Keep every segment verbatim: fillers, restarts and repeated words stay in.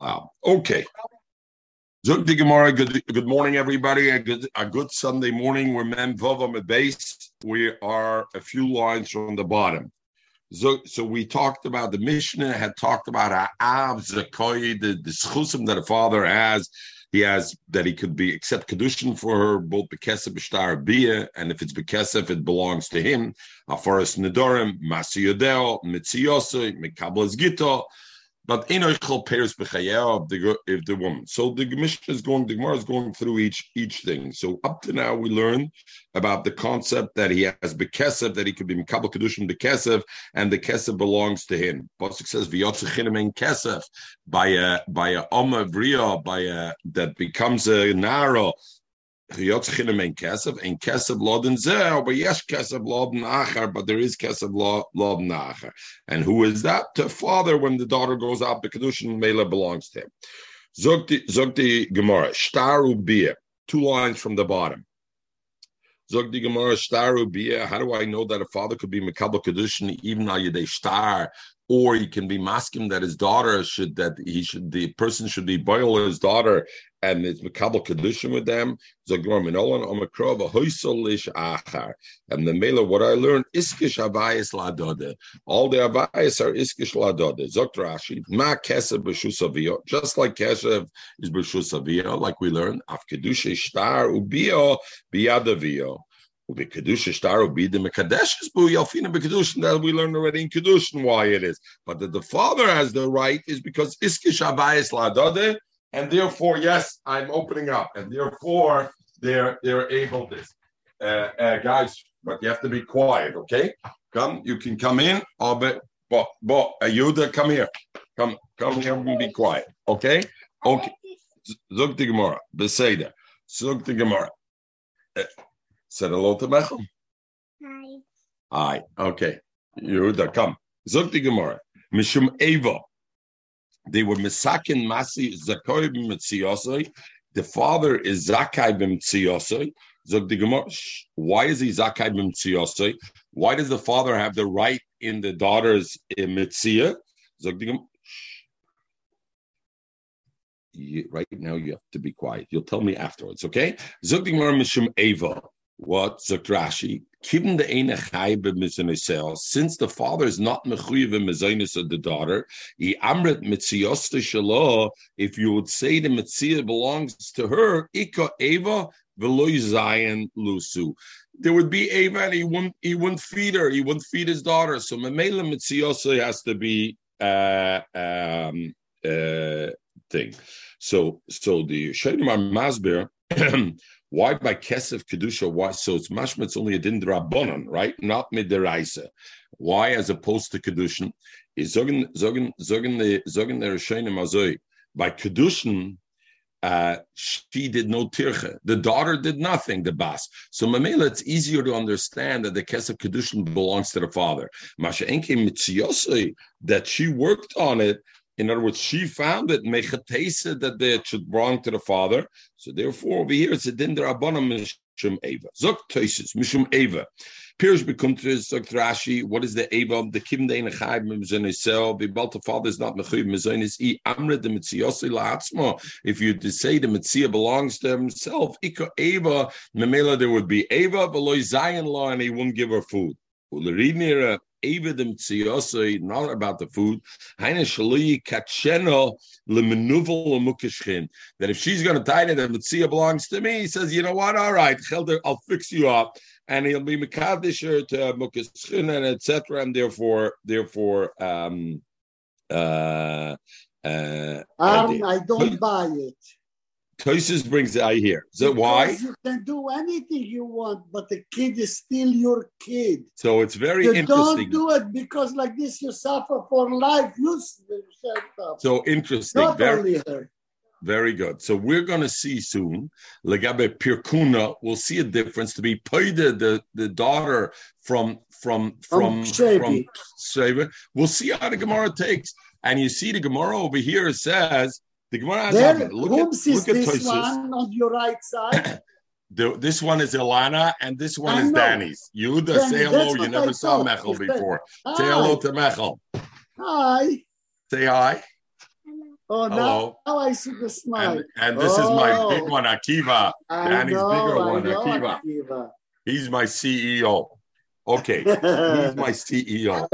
Wow. Okay. Zug di Gemara. Good good morning, everybody. A good a good Sunday morning. We're Mem Vav Amud Beis. We are a few lines from the bottom. So, so we talked about the Mishnah had talked about ha'av zakai, the dischusim that a father has. He has that he could be accept kedushin for her, both bekesef b'shtar bia, and if it's bekesef, it belongs to him. Afaras nedarim, masiyodeo, mitziyosei, mekablas gito. But inoichol pairs b'chayel of the if the woman. So the Mishnah is going, the Gemara is going through each each thing. So up to now we learned about the concept that he has b'kesef, that he could be mekabel kedushin b'kesef, and the kesef belongs to him. Pasuk says v'yotzichinem in kesef by a by a oma v'ria by a that becomes a naro. V'yotzichinem in kesef and kesef lodin zer, but yes kesef lodin achar, but there is kesef lodin achar. And who is that? The father, when the daughter goes out, the kedushin mela belongs to him. Zog di Gemara shtar ubia, two lines from the bottom. Zog di Gemara shtar ubia. How do I know that a father could be mekabel kedushin even al yedei shtar? Or he can be masking that his daughter should, that he should, the person should be boil his daughter and it's mekabel kedushin with them. And the mela, what I learned, iskish avayis ladode. All the avayis are iskish ladode. Zok Rashi, ma kesef b'shusavio, just like kesef is b'shusavio, like we learned, af kedusha shtar ubio biyadavio. That we learned already in Kedushin why it is. But that the father has the right is because Iskish Abayis Ladode, and therefore, yes, I'm opening up, and therefore they're they're able this. Uh, uh, guys, but you have to be quiet, okay? Come, you can come in, but Bo, Bo, Ayuda, come here. Come, come here and be quiet. Okay? Okay. Zug the Gemara, Beseda. Zug the Gemara. Said hello to Mechel. Hi. Hi. Okay. Yehuda, come. Zog di Gemara. Mishum Eva. They were Misakin Masi Zakai bim Tziyosoi. The father is Zakai bim Tziyosoi. Zog di Gemara. Why is he Zakai bim Tziyosoi? Why does the father have the right in the daughter's Mitzia? Zog di Gemara. You, right now you have to be quiet. You'll tell me afterwards, okay? Zog di Gemara Mishum Eva. What Zok Rashi? Since the father is not mechuyev mezainis of the daughter, he amrit mitziyos shelo. If you would say the mitziyah belongs to her, ika eva v'lo zayin lusu. There would be eva, and he wouldn't he wouldn't feed her. He wouldn't feed his daughter. So memela mitziyos has to be uh, um, uh, thing. So so the Shainim Masber. Why by Kesef Kedusha? Why? So it's mashma, it's only a din d'Rabbanan, right? Not mid'oraisa. Why as opposed to Kedushin? Is Zogen Zogen Zogen the Zogen the Rishonim Azoi. By Kedushin, uh, she did no tircha. The daughter did nothing, the bas. So Mamela, it's easier to understand that the Kesef Kedushin belongs to the father. Masha Enke Mitziyosei, that she worked on it. In other words, she found it mechatesa that they should belong to the father. So therefore, over here it's a din d'Rabbanan mishum eva. Zok toisus mishum eva. Pirish b'kumtris zok Rashi. What is the eva of the kim dein chayv mizonissel? Bibal the father is not mechuyev mizonis. I amre the mitziyosli la'atzma. If you say the mitziyah belongs to himself, iko eva memela there would be eva beloy zayin law, and he wouldn't give her food. Uleridnira. Eva the mitziyosoi, not about the food. That if she's going to tie it, the mitziyah belongs to me. He says, you know what? All right, I'll fix you up, and he'll be mekadisher to mukishchin and et cetera. And therefore, therefore, um, uh, uh, um I don't buy it. Tosis brings it. I hear. So why? You can do anything you want, but the kid is still your kid. So it's very you interesting. Don't do it because like this you suffer for life. You yourself. So interesting. Not very, only her. Very good. So we're going to see soon. Legabe Pirkuna, we'll see a difference to be paid the the daughter from from from from Sheva. We'll see how the Gemara takes, and you see the Gemara over here says. The Gemara there, look whom at, is look this at one on your right side? the, this one is Ilana, and this one I is know. Danny's. Yehuda, say hello. You never I saw Mechel before. Hi. Say hello to Mechel. Hi. Say hi. Hello. Oh, now, now I see the smile. And, and this oh. is my big one, Akiva. I Danny's know, bigger I one, know, Akiva. Akiva. He's my C E O. Okay, he's my C E O.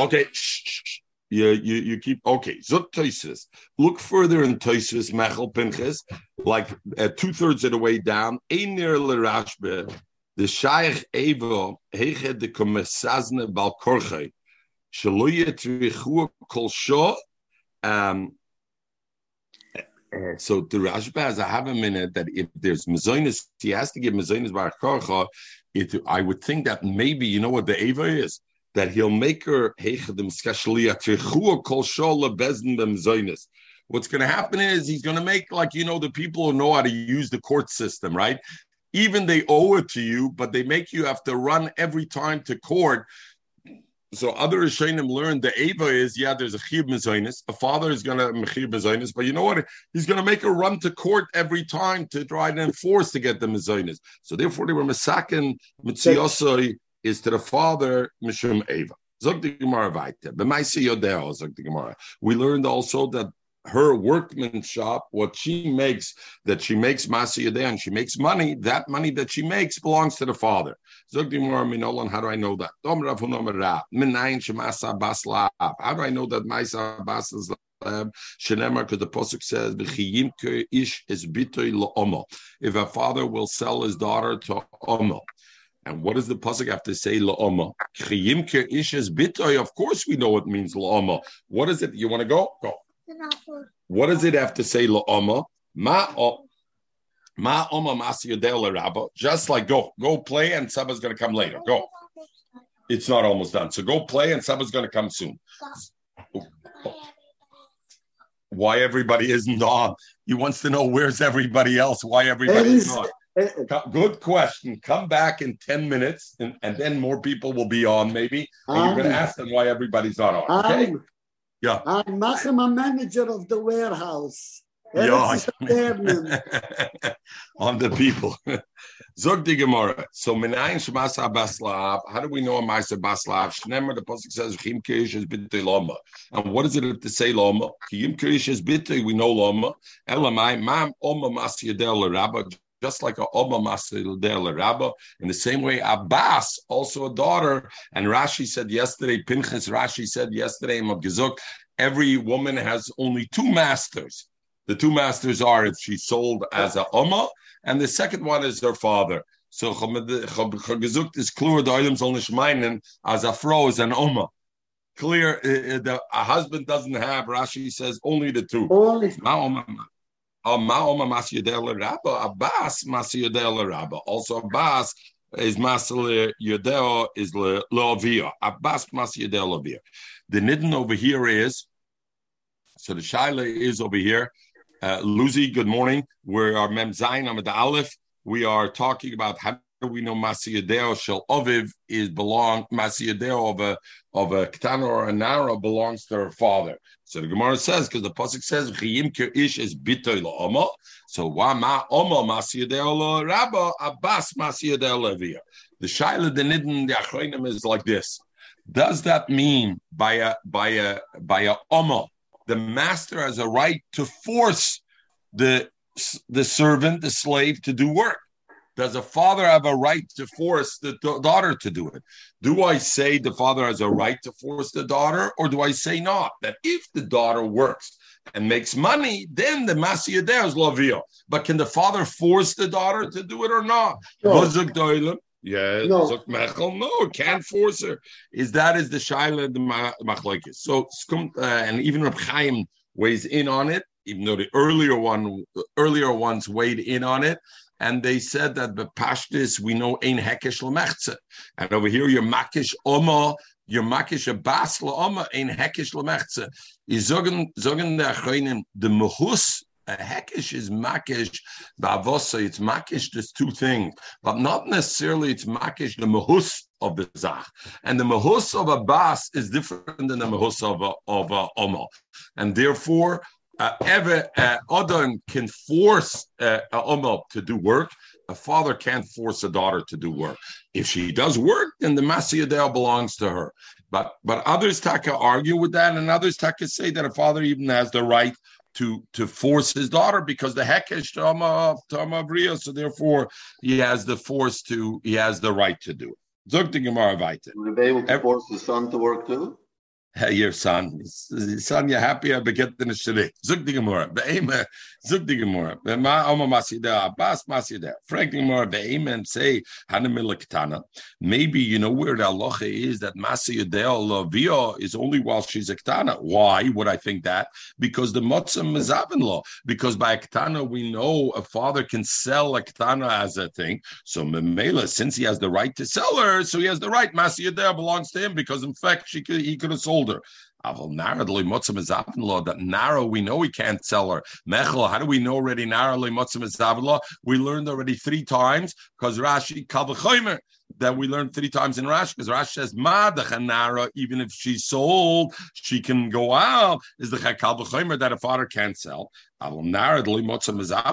Okay, shh, shh, shh. You, you, you keep, okay, Zut Tosfos. Look further in Tosfos, Mechel Pinchas, like uh, two-thirds of the way down. Einer l'Rashbe, the Shaykh Evo, Heched the Komesazne Balkorche, Shaloye Trichu Kol Shor. Um, so the Rashba has, I have a minute that if there's Mezonis, he has to give Mezonis Barkorcha. It, I would think that maybe, you know what the Eva is? That he'll make her, what's going to happen is he's going to make, like, you know, the people who know how to use the court system, right? Even they owe it to you, but they make you have to run every time to court. So other Rishonim learned the Eva is, yeah, there's a Chiyuv Mezonos. A father is going to Mechiyuv Mezonos, but you know what? He's going to make a run to court every time to try to enforce to get the Mezonos. So therefore, they were Mesaken, Mitziosoi is to the father, Mishum Eva. Zog the Gemara Vaita. B'maisa Yodeo, Zog the Gemara. We learned also that her workmanshop, what she makes, that she makes Maaseh Yodea and she makes money, that money that she makes belongs to the father. Zog the Gemara Minolan, how do I know that? Dom Rav Hunom Rav, Minayin Shemasa Bas Lav. How do I know that Maisa Bas is Lav? Shenemar, because the Pasuk says, V'chiyimke ish es bitoy l'omo. If a father will sell his daughter to Omo. And what does the pasuk have to say? La'oma. Chiyimke ish es bitoy. Of course we know what it means la'oma. What is it? You want to go? Go. What does it have to say, La'oma? Ma'oma Maaseh Yodea L'Rabba. Just like, go, go play, and Sabba's going to come later. Go. It's not almost done. So go play, and Sabba's going to come soon. Why everybody isn't on? He wants to know where's everybody else, why everybody is not. Good question. Come back in ten minutes, and, and then more people will be on, maybe. And um, you're going to ask them why everybody's not on. Okay. Um, Yeah. I'm Nachum, a manager of the warehouse. Yeah. On the people. Zog the Gemara. So, Minayin Shemasa Baslav. How do we know a Maisa Baslav? Shnemer, the pasuk says, Chiyim Kirish is B'toy Loma. And what does it have to say, Loma? Chiyim Kirish is B'toy, we know Loma. Elamai, Mam Oma Maaseh Yodea L'Rabba. Just like a Oma Maaseh Yodea L'Rabba. In the same way, Abbas, also a daughter. And Rashi said yesterday, Pinchas Rashi said yesterday, every woman has only two masters. The two masters are if she's sold as a Oma, and the second one is her father. So Chagazuk is clear, the items only Shmainen, as a fro is an Oma. Clear, the a husband doesn't have, Rashi says, only the two. Only Ma'oma Maaseh Yodea L'Rabba, Abbas Maaseh Yodea L'Rabba. Also Abbas is Maaseh Yodea is L'Ovia. Abbas Maaseh Yodea L'Ovia. The nidden over here is, so the Shaila is over here. Uh, Lucy, good morning. We are Mem Zayin Amud Aleph. We are talking about how do we know Maaseh Yodea Shel Aviv is belong Maaseh Yodea of a of a Ketana or a Nara belongs to her father. So the Gemara says because the pasuk says Chiyimke ish is bitoy la'oma. So wa ma oma Maaseh Yodea L'Rabba Abbas Maaseh Yodea L'Ovia. The Shaila the nidden the achronim is like this. Does that mean by a by a by a Oma? The master has a right to force the, the servant, the slave, to do work. Does a father have a right to force the daughter to do it? Do I say the father has a right to force the daughter, or do I say not? That if the daughter works and makes money, then the Maaseh Yodea is L'Ovia. But can the father force the daughter to do it or not? No. Yeah, no. no, can't force her. Is that is the Shaila the Machlokes? So, uh, and even Reb Chaim weighs in on it, even though the earlier one, earlier ones weighed in on it, and they said that the Pashtis we know ein hekesh l'mechze, and over here your makish oma, your makish abas l'oma ein hekesh l'mechze. Is zogen zogen the achronim the mehus. A hekesh is makish, ba'avosa, it's makish, there's two things, but not necessarily it's makish, the mahus of the zach. And the mahus of Abbas is different than the mahus of, of uh, Omar. And therefore, uh, ever uh, Adam can force uh, Omar to do work. A father can't force a daughter to do work. If she does work, then the Maaseh Yodea belongs to her. But but others, Taka, argue with that, and others, Taka, say that a father even has the right to to force his daughter because the hekesh tama tama bria, so therefore he has the force to, he has the right to do it. Zog the Gemara Vayta. Were they able to force the son to work too? Hey, your son, son, you're happy I beget the neshidei. Zog the Gemara, be'ema, zog the Gemara, be'ma oma masida, abbas masida. Frank the Gemara, be'ema and say hanamilktana. Maybe you know where the halacha is that masiyadel lavia is only while she's a ktana. Why would I think that? Because the motzam mezavin law. Because by a ktana we know a father can sell a ktana as a thing. So memela, since he has the right to sell her, so he has the right. Masiyadel belongs to him because in fact she could, he could have sold. That Nara, we know we can't sell her. Mechel, how do we know already Nara Leimotzim Ezavin Law? We learned already three times because Rashi Kal V'Chomer that we learned three times in Rashi because Rashi says Madach Nara, even if she's sold, she can go out. Is the Kal V'Chomer that a father can't sell? Maybe Masi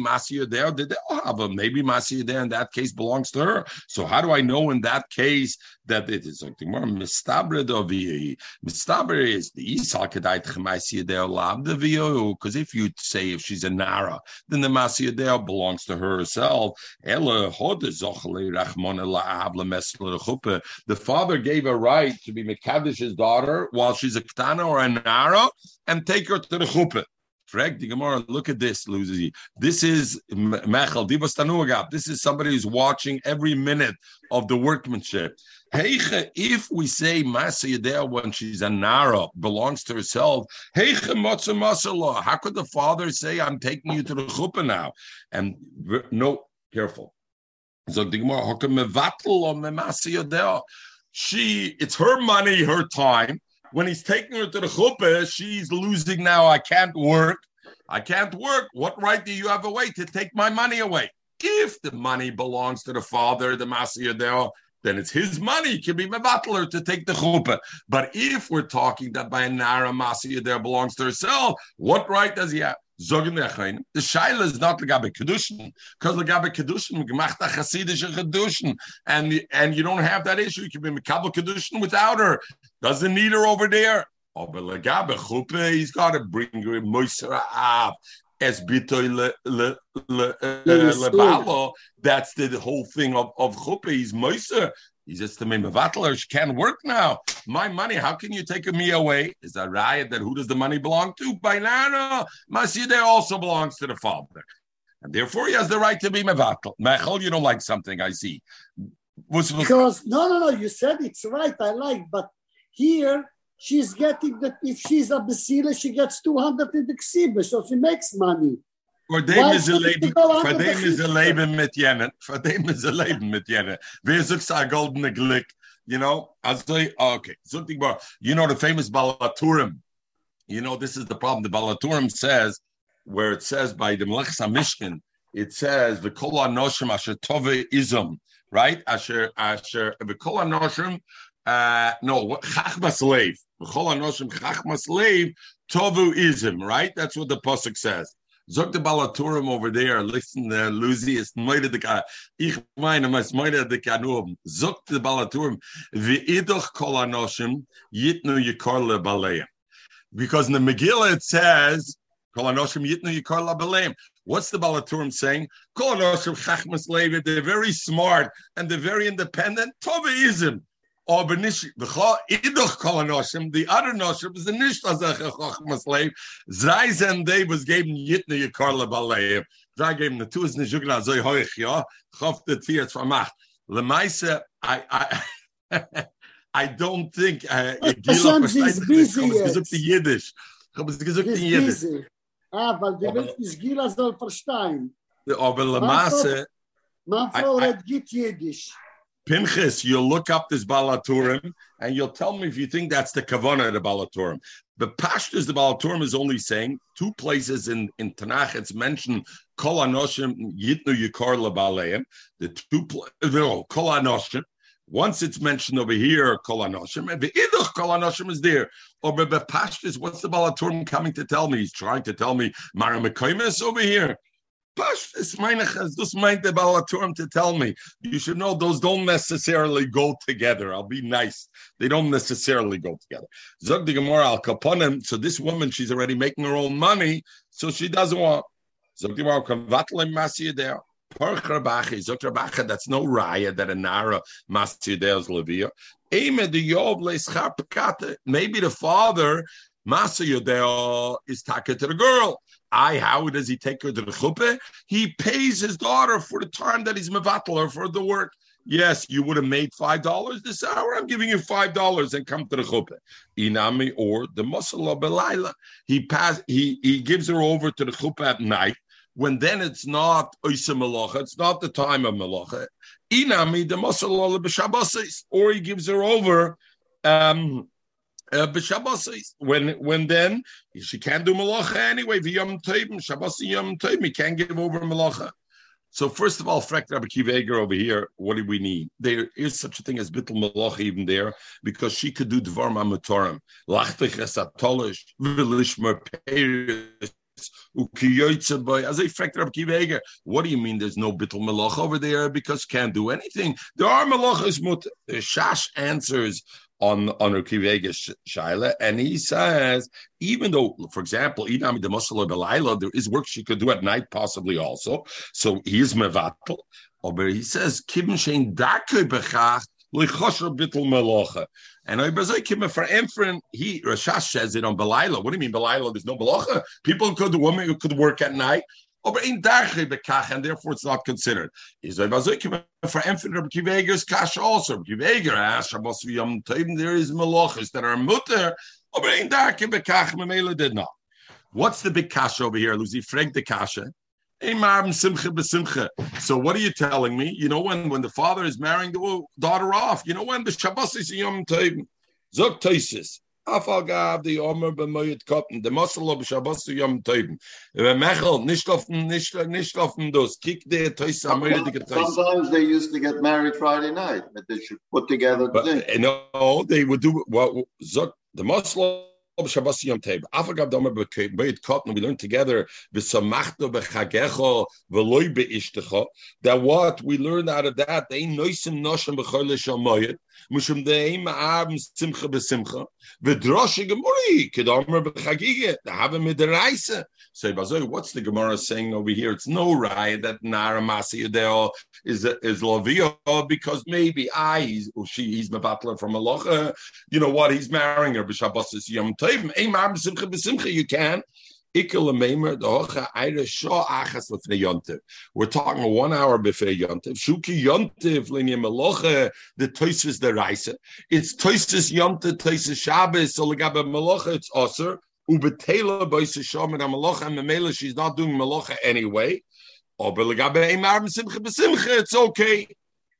Yodeo did have, maybe Masi Yodeo in that case belongs to her. So how do I know in that case that it is something more? Mistabre dovi. Mistabre is the Isal Kedait Masi Yodeo Lab the Vio, because if you say if she's a Nara, then the Masi Yodeo belongs to herself. The father gave a right to be Mekadish's daughter while she's a Ketana or a Nara and take her to the Chuppah. The Gemara, look at this, Lucy. This is Mechel Divas Tanuagab. This is somebody who's watching every minute of the workmanship. Heiche, if we say Masi Yodea when she's a Nara, belongs to herself, Heiche Motza Masala, how could the father say, I'm taking you to the Chuppah now? And no, careful. So the Gemara, Hokem Mevatl on Masi Yodea. She, it's her money, her time. When he's taking her to the chuppah, she's losing now. I can't work. I can't work. What right do you have away to take my money away? If the money belongs to the father, the Masi Yodeo, then it's his money. It can be mevatler to take the chuppah. But if we're talking that by a Nara Masi Yodeo belongs to herself, what right does he have? The shaila is not legabe kedushin, because legabe kedushin gemachta chasidische kedushin, and and you don't have that issue. You can be mekabel kedushin without her. Doesn't need her over there. Oh, but legabe chuppah, he's got to bring her moisra up as bitoy le lebalo. That's the whole thing of of chuppah. He's moisra. He says to me, Mevatler, she can't work now. My money, how can you take me away? Is a riot that who does the money belong to? By Nana, Maside also belongs to the father. And therefore, he has the right to be Mevatler. Mechel, you don't like something, I see. What's, what's... Because, no, no, no, you said it's right, I like, but here, she's getting that if she's a Basile, she gets two hundred in the Ksiba, so she makes money. For them is a leben, for them is a leben mit jenen, for them is a leben mit jenen. Wer sucht a goldene Glick? You know, as they okay, something more. You know the famous Balaturim. You know this is the problem. The Balaturim says where it says by the Melech Samishkin, it says the Kol Anoshim Asher Tove Izum, right? Asher Asher the Kol Anoshim. Uh, no, Chachmas Leiv. The Kol Anoshim Chachmas Leiv Tovu Izum, right? That's what the pasuk says. Zog the Balaturim over there. Listen, uh, Lucy is moide the ka. Ich meine, mas moide the kanum. Zog the Balaturim. Ve'idoch kol anoshim yitnu yikor lebaleim. Because in the Megillah it says kol anoshim yitnu yikor lebaleim. What's the Balaturim saying? Kol anoshim chachmas leiv. They're very smart and they're very independent. Toveism. Or benish v'cha idoch kol anoshim. The other noshim is the nishta zeh chachmas leiv. Zayzen they was given yitne yikar lebaleim. Zay gave him the two is nizugna zoy hoich ya chof the tfiyat v'amach. Lemaisa I I I don't think uh, Gila versteht gesucht in Yiddish. Hab's gesucht in Yiddish. Ah, weil der Welt ist Gila soll verstehen. Aber Lemaisa man vorred git Yiddish. Pinchas, you'll look up this Balaturim and you'll tell me if you think that's the Kavanah of the Balaturim. The Pashtus, the Balaturim is only saying two places in, in Tanakh, it's mentioned Kol Anoshim Yitnu Yikar LeBaleim. The two no, Kol Anoshim. Once it's mentioned over here, Kol Anoshim, and the Iduch Kol Anoshim is there. Or the Pashtus, what's the Balaturim coming to tell me? He's trying to tell me Mara Mekoimis over here. This mind the Balaturim to tell me. You should know those don't necessarily go together. I'll be nice. They don't necessarily go together. Zog the Gemara al Kaponim. So this woman, she's already making her own money, so she doesn't want. Zog the Gemara Kavatlem Masiyah there. That's no raya that a nara masiyah there is levia. Eme the Yov leschar pekate. Maybe the father masiyah there is taket to the girl. I, how does he take her to the chuppah? He pays his daughter for the time that he's mevatler for the work. Yes, you would have made five dollars this hour. I'm giving you five dollars and come to the chuppah. Inami or the musala belayla. He pass, he, he gives her over to the chuppah at night when then it's not oisa melacha. It's not the time of melacha. Inami the musala b'shabbosis. Or he gives her over um Uh, when when then she can't do malacha anyway. He can't give over malacha. So first of all, Frek Rabbi Kiva Eger over here. What do we need? There is such a thing as bittul malacha even there because she could do dvar ma'amatorim. Lachtich esatolish v'lishmer peiris ukiyoytze boy. As I Frek Rabbi Kiva Eger, what do you mean? There's no bittul malacha over there because can't do anything. There are malachas mut. Shash answers on on her Kivegas Shaila, and he says, even though, for example, Inami the Musala Belila, there is work she could do at night, possibly also. So he is mevatel. But he says, Kim Shein Dakei Bechach Lichosher Bittul Melocha. And I Kim for Enfrin, he Rashash says it on Belila. What do you mean Belila? There's no Melocha. People could women who could work at night. And therefore it's not considered. For kash also there is malachas that are mutter. Did not. What's the big kash over here? Lucy Frank the kasha. So what are you telling me? You know when, when the father is marrying the daughter off. You know when the Shabbos is yom tovim. Zok toises. The Omer b'moyed cotton, the muscle of Shabbos yom tovim. Sometimes they used to get married Friday night, but they should put together the thing. No, they would do what the muscle of Shabbos yom tovim. Afagav the Omer b'moyed cotton. We learned together that what we learned out of that they noisim noshim b'chol shamoyed. So what's the Gemara saying over here? It's no right that Nara Masiyadeo is is Lavio because maybe I he's, or she he's mevatler from Alocha. You know what? He's marrying her. You can. We're talking one hour before Yontif. Shuki Yontif linea melocha the toisus the raisa. It's toisus Yontif toisus Shabbos. So legabe melocha it's aser ubetela boisus shaman a melocha and memela she's not doing melocha anyway. Ober legabe emarm simcha b'simcha it's okay.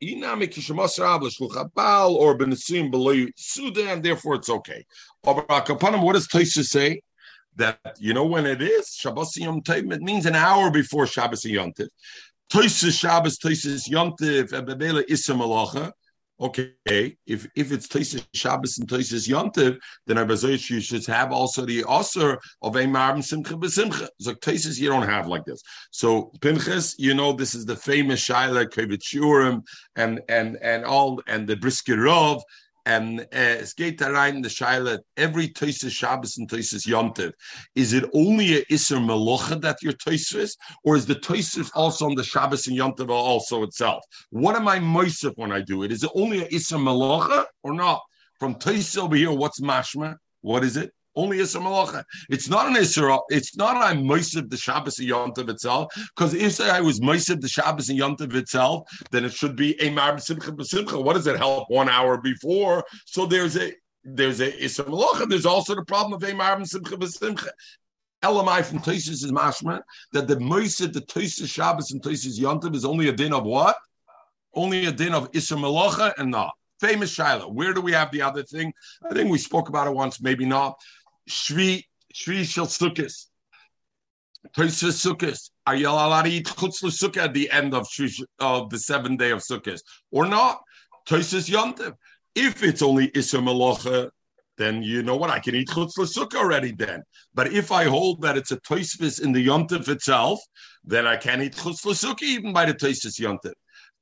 Inami kishmas rabla shulchabal or benesim beloy sudan therefore it's okay. Ober akapanam what does toisus say? That you know when it is Shabbos Yom Tov, it means an hour before Shabbos Yom Tov. Toisus Shabbos, Toisus Yom Tov, Ababela Issa Malacha. Okay, if if it's Toisus Shabbos and Toisus Yom Tov, then I believe you should have also the Osir of Eimar Simcha B'Simcha. So Toisus you don't have like this. So Pinchas, you know this is the famous Shaila Kavitshurim and and and all and the Briskerov. And uh, Skeitarayim the Shaila, every Tosfos Shabbos and Tosfos Yom Tov, is it only a Isser Melocha that you're Tosfos, or is the Tosfos also on the Shabbos and Yom Tov also itself? What am I Moisef when I do it? Is it only a Isser Melocha or not? From Tosfos over here, what's Mashma? What is it? Only Isser Melocha. It's not an Isser. It's not I'm Moisef the Shabbos and Yom Tov itself. Because if I was Moisef the Shabbos and Yom Tov itself, then it should be Eimar B'Simcha B'Simcha. What does it help one hour before? So there's a there's a Isser Melocha. There's also the problem of Eimar B'Simcha B'Simcha. Elamai from Tosfos is mashma that the Moisef the Tosfos Shabbos and Tosfos Yom Tov is only a din of what? Only a din of Isser Melocha and not famous Shiloh. Where do we have the other thing? I think we spoke about it once, maybe not. Shvi, Shvi Shel Sukkis, Tosfos Sukkis. Are you allowed to eat Chutz LeSukkah at the end of of the seventh day of Sukkis or not? Tosfos Yom Tov. If it's only Isser Melocha, then you know what? I can eat chutz l'sukkah already then. But if I hold that it's a tosfos in the yontif itself, then I can't eat chutz l'sukkah even by the tosfos yontif.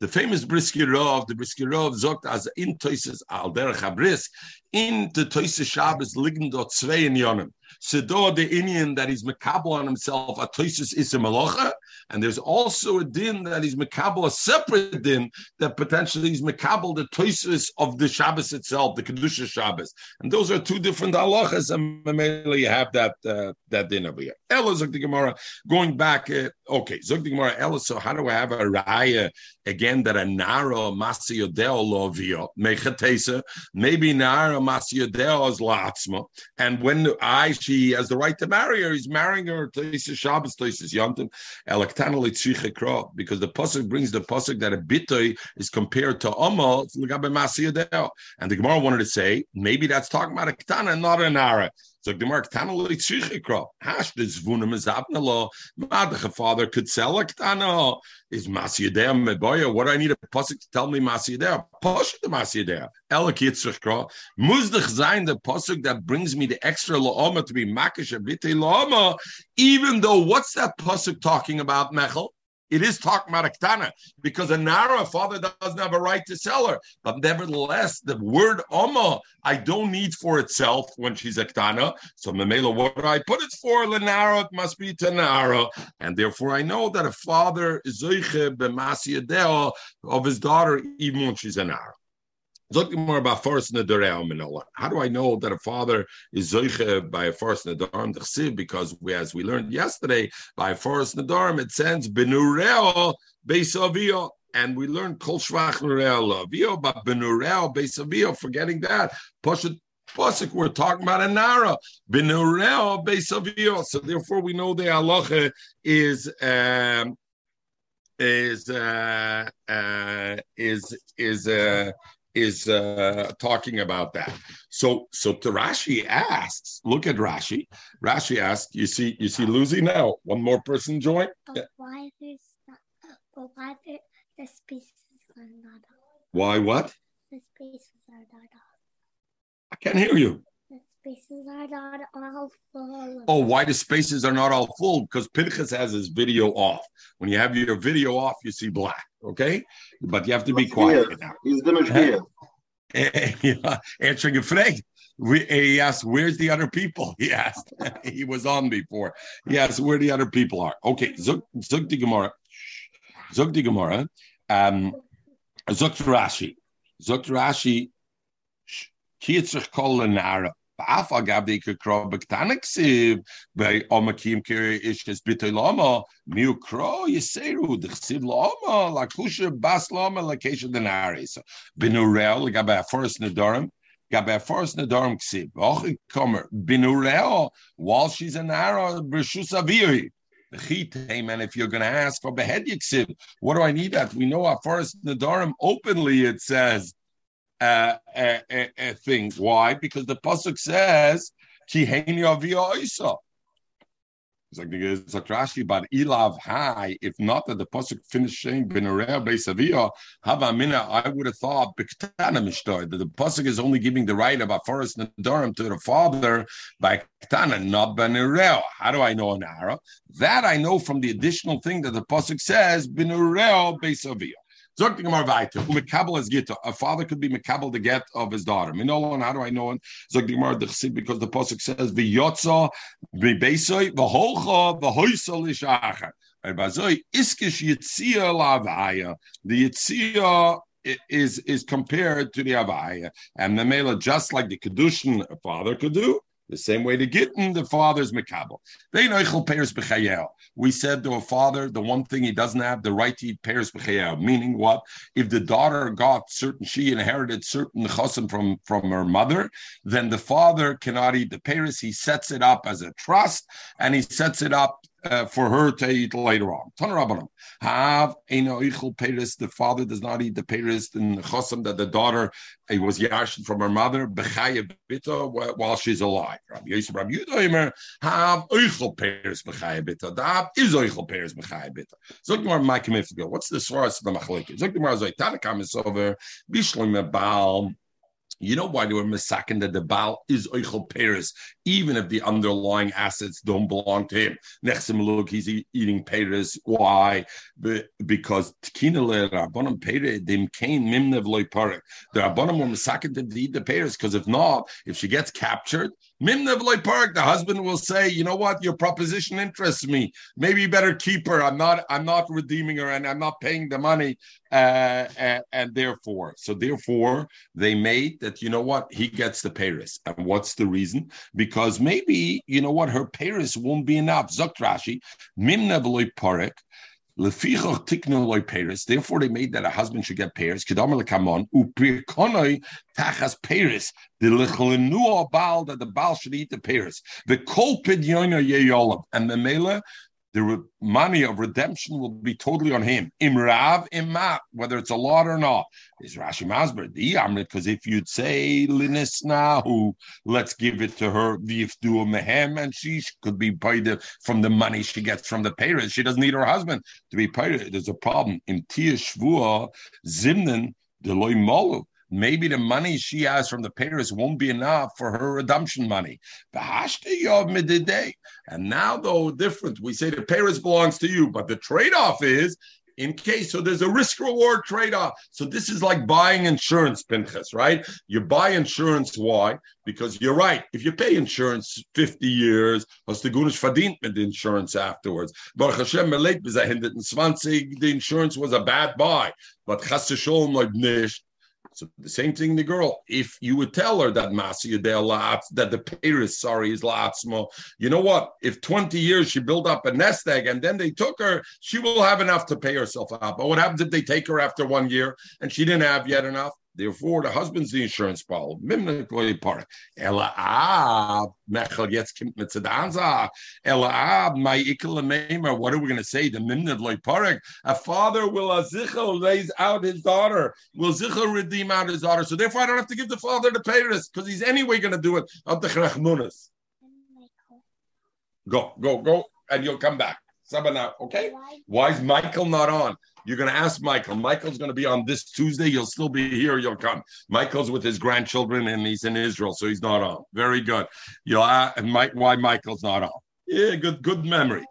The famous Brisker Rov, the Brisker Rov zogt as in tosfos al derech habrisk in the tosfos Shabbos liegen dort zwei in yonim. Sedor the Indian that is makabel on himself a tosfos is a malocha, and there's also a din that is makabel, a separate din that potentially is makabel the tosfos of the Shabbos itself, the kedusha Shabbos, and those are two different halachas, and mainly you have that uh, that din over here. Ella zogt the Gemara going back. Uh, okay, zogt the Gemara Ella. So how do I have a raya again that a nara masi yodeo lovio mechatesa? Maybe nara masi yodeo is laatzma, and when I she has the right to marry her. He's marrying her. Tosfos Shabbos, Tosfos Yontim. Because the pasuk brings the pasuk that a bitoi is compared to amal. And the Gemara wanted to say maybe that's talking about a ketana and not an ara. So the Gemara ketana leitzrichikra. Hash this vunim is abnalo. Madach father could sell a ketana. Is masiyadeh meboya? What do I need a pasuk to tell me masiyadeh? Pasuk the masiyadeh. Elakitzrichikra. Muzdach zayin the pasuk that brings me the extra laoma to be makish abitei laoma. Even though what's that pasuk talking about, Mechel? It is talking about a ketana, because a nara, a father, doesn't have a right to sell her. But nevertheless, the word oma, I don't need for itself when she's a ketana. So memela, what do I put it for? Lenara, it must be tenara. And therefore, I know that a father is zoiche b'masiyadeo of his daughter, even when she's a nara. More about first nederah. How do I know that a father is zoiche by a first nedarim? Because we, as we learned yesterday, by a first nedarim it sends benureo beisavio, and we learned kol shvach nureo lavio, but benureo beisavio. Forgetting that pasuk, pasuk we're talking about anara benureo beisavio. So therefore, we know the halacha is. Um, is uh, uh, is is uh, is uh, talking about that. So so Rashi asks, look at Rashi. Rashi asks, you see, you see Lucy now. One more person join. But yeah. why there's not, but why there, the spaces are not off? Why what? The spaces are not off. I can't hear you. The spaces are not all full. Oh, why the spaces are not all full? Because Pinchas has his video off. When you have your video off, you see black. Okay, but you have to be quiet now. He's going to hear. Answering a frag. He asked, where's the other people? He asked. He was on before. He asked where the other people are. Okay, Zug di Gemara. Zug di Gemara. Zug Rashi. Zug Rashi. Kietzich kol lenara. While she's an arrow, and if you're going to ask for behedyiksib, what do I need that? We know our first nedarim openly, it says. Uh, uh, uh, uh, thing. Why? Because the pasuk says, "Ki heini avia isa." It's like it's like Rashi, but ilav hai. If not that the pasuk finished saying "Benureh beis avia hava mina," I would have thought b'ktana mishtar that the pasuk is only giving the right of a forest nedarim to the father by ktana, not benureh. How do I know an ara? That I know from the additional thing that the pasuk says "Benureh beis avia." A father could be mekabel the get of his daughter. How do I know it? Because the pasuk says v'yotza v'beisoi v'holcha v'hoisol ishachar. The yitzia is is compared to the avaya, and the mela, just like the kedushin a father could do. The same way to Gittin, the father's mekabel. They know eichel peiros b'chayel. We said to a father, the one thing he doesn't have, the right to eat peiros b'chayel. Meaning what? If the daughter got certain, she inherited certain chosim from, from her mother, then the father cannot eat the peiros. He sets it up as a trust, and he sets it up Uh, for her to eat later on. Have the father does not eat the peiros in the chosam that the daughter it was yashin from her mother while she's alive. Rabbi Yosef Rabbi Yehuda have oichel peiros b'chayei bita. Dab is oichel peiros b'chayei bita. Zok Gemara my commitment. What's the source of the machlokes? Zok Gemara Zaytanikam is over. Bishlim Baal. You know why they were misakin that the Baal is Oichel Peres, even if the underlying assets don't belong to him. Nechsim Lug, he's eating Peres. Why? Because Tkina le Rabbanim Peres, Dim Kain Mimnev Loi Parek. The Rabbanim were misakin to eat the Peres, because if not, if she gets captured, Mimnev Loi Parek, the husband will say, you know what, your proposition interests me. Maybe you better keep her. I'm not, I'm not redeeming her, and I'm not paying the money. Uh, and, and therefore, so therefore, they made that. You know what? He gets the Paris. And what's the reason? Because maybe, you know what? Her Paris won't be enough. Zokt Rashi, Mimna v'loi parek, lefichach tikna loy Paris. Therefore, they made that a husband should get Paris. Kedamar lekamon, uprikonoi tachas Paris. The lecholinu abal, that the Baal should eat the Paris. The kolpid yoina yeyolam. And the mela, the re- money of redemption will be totally on him. Imrav, imat, whether it's a lot or not. Is Rashi Masber the Amrit? Because if you'd say linisnahu, let's give it to her v'ifdu mehem, and she could be paid from the money she gets from the payers. She doesn't need her husband to be paid. There's a problem. Im tia shvua zimnan deloy molu. Maybe the money she has from the payers won't be enough for her redemption money. And now, though, different. We say the payers belongs to you, but the trade-off is, in case, so there's a risk-reward trade-off. So this is like buying insurance, Pinchas, right? You buy insurance, why? Because you're right. If you pay insurance fifty years, hast du gutes verdient with the insurance afterwards. Baruch Hashem, the insurance was a bad buy. But chas v'sholom lo bnish. So the same thing, the girl. If you would tell her that Masi Yadeh La'atz, that the Paris, sorry, is La'atzmo, you know what? If twenty years she built up a nest egg and then they took her, she will have enough to pay herself out. But what happens if they take her after one year and she didn't have yet enough? Therefore, the husband's the insurance policy. What are we going to say? The a father will azichel lays out his daughter, will zichel redeem out his daughter. So therefore, I don't have to give the father the payers because he's anyway going to do it. Go, go, go, and you'll come back. Okay? Why is Michael not on? You're going to ask Michael. Michael's going to be on this Tuesday. You'll still be here. You'll come. Michael's with his grandchildren, and he's in Israel, so he's not on. Very good. You'll ask Mike why Michael's not on. Yeah, good good memory.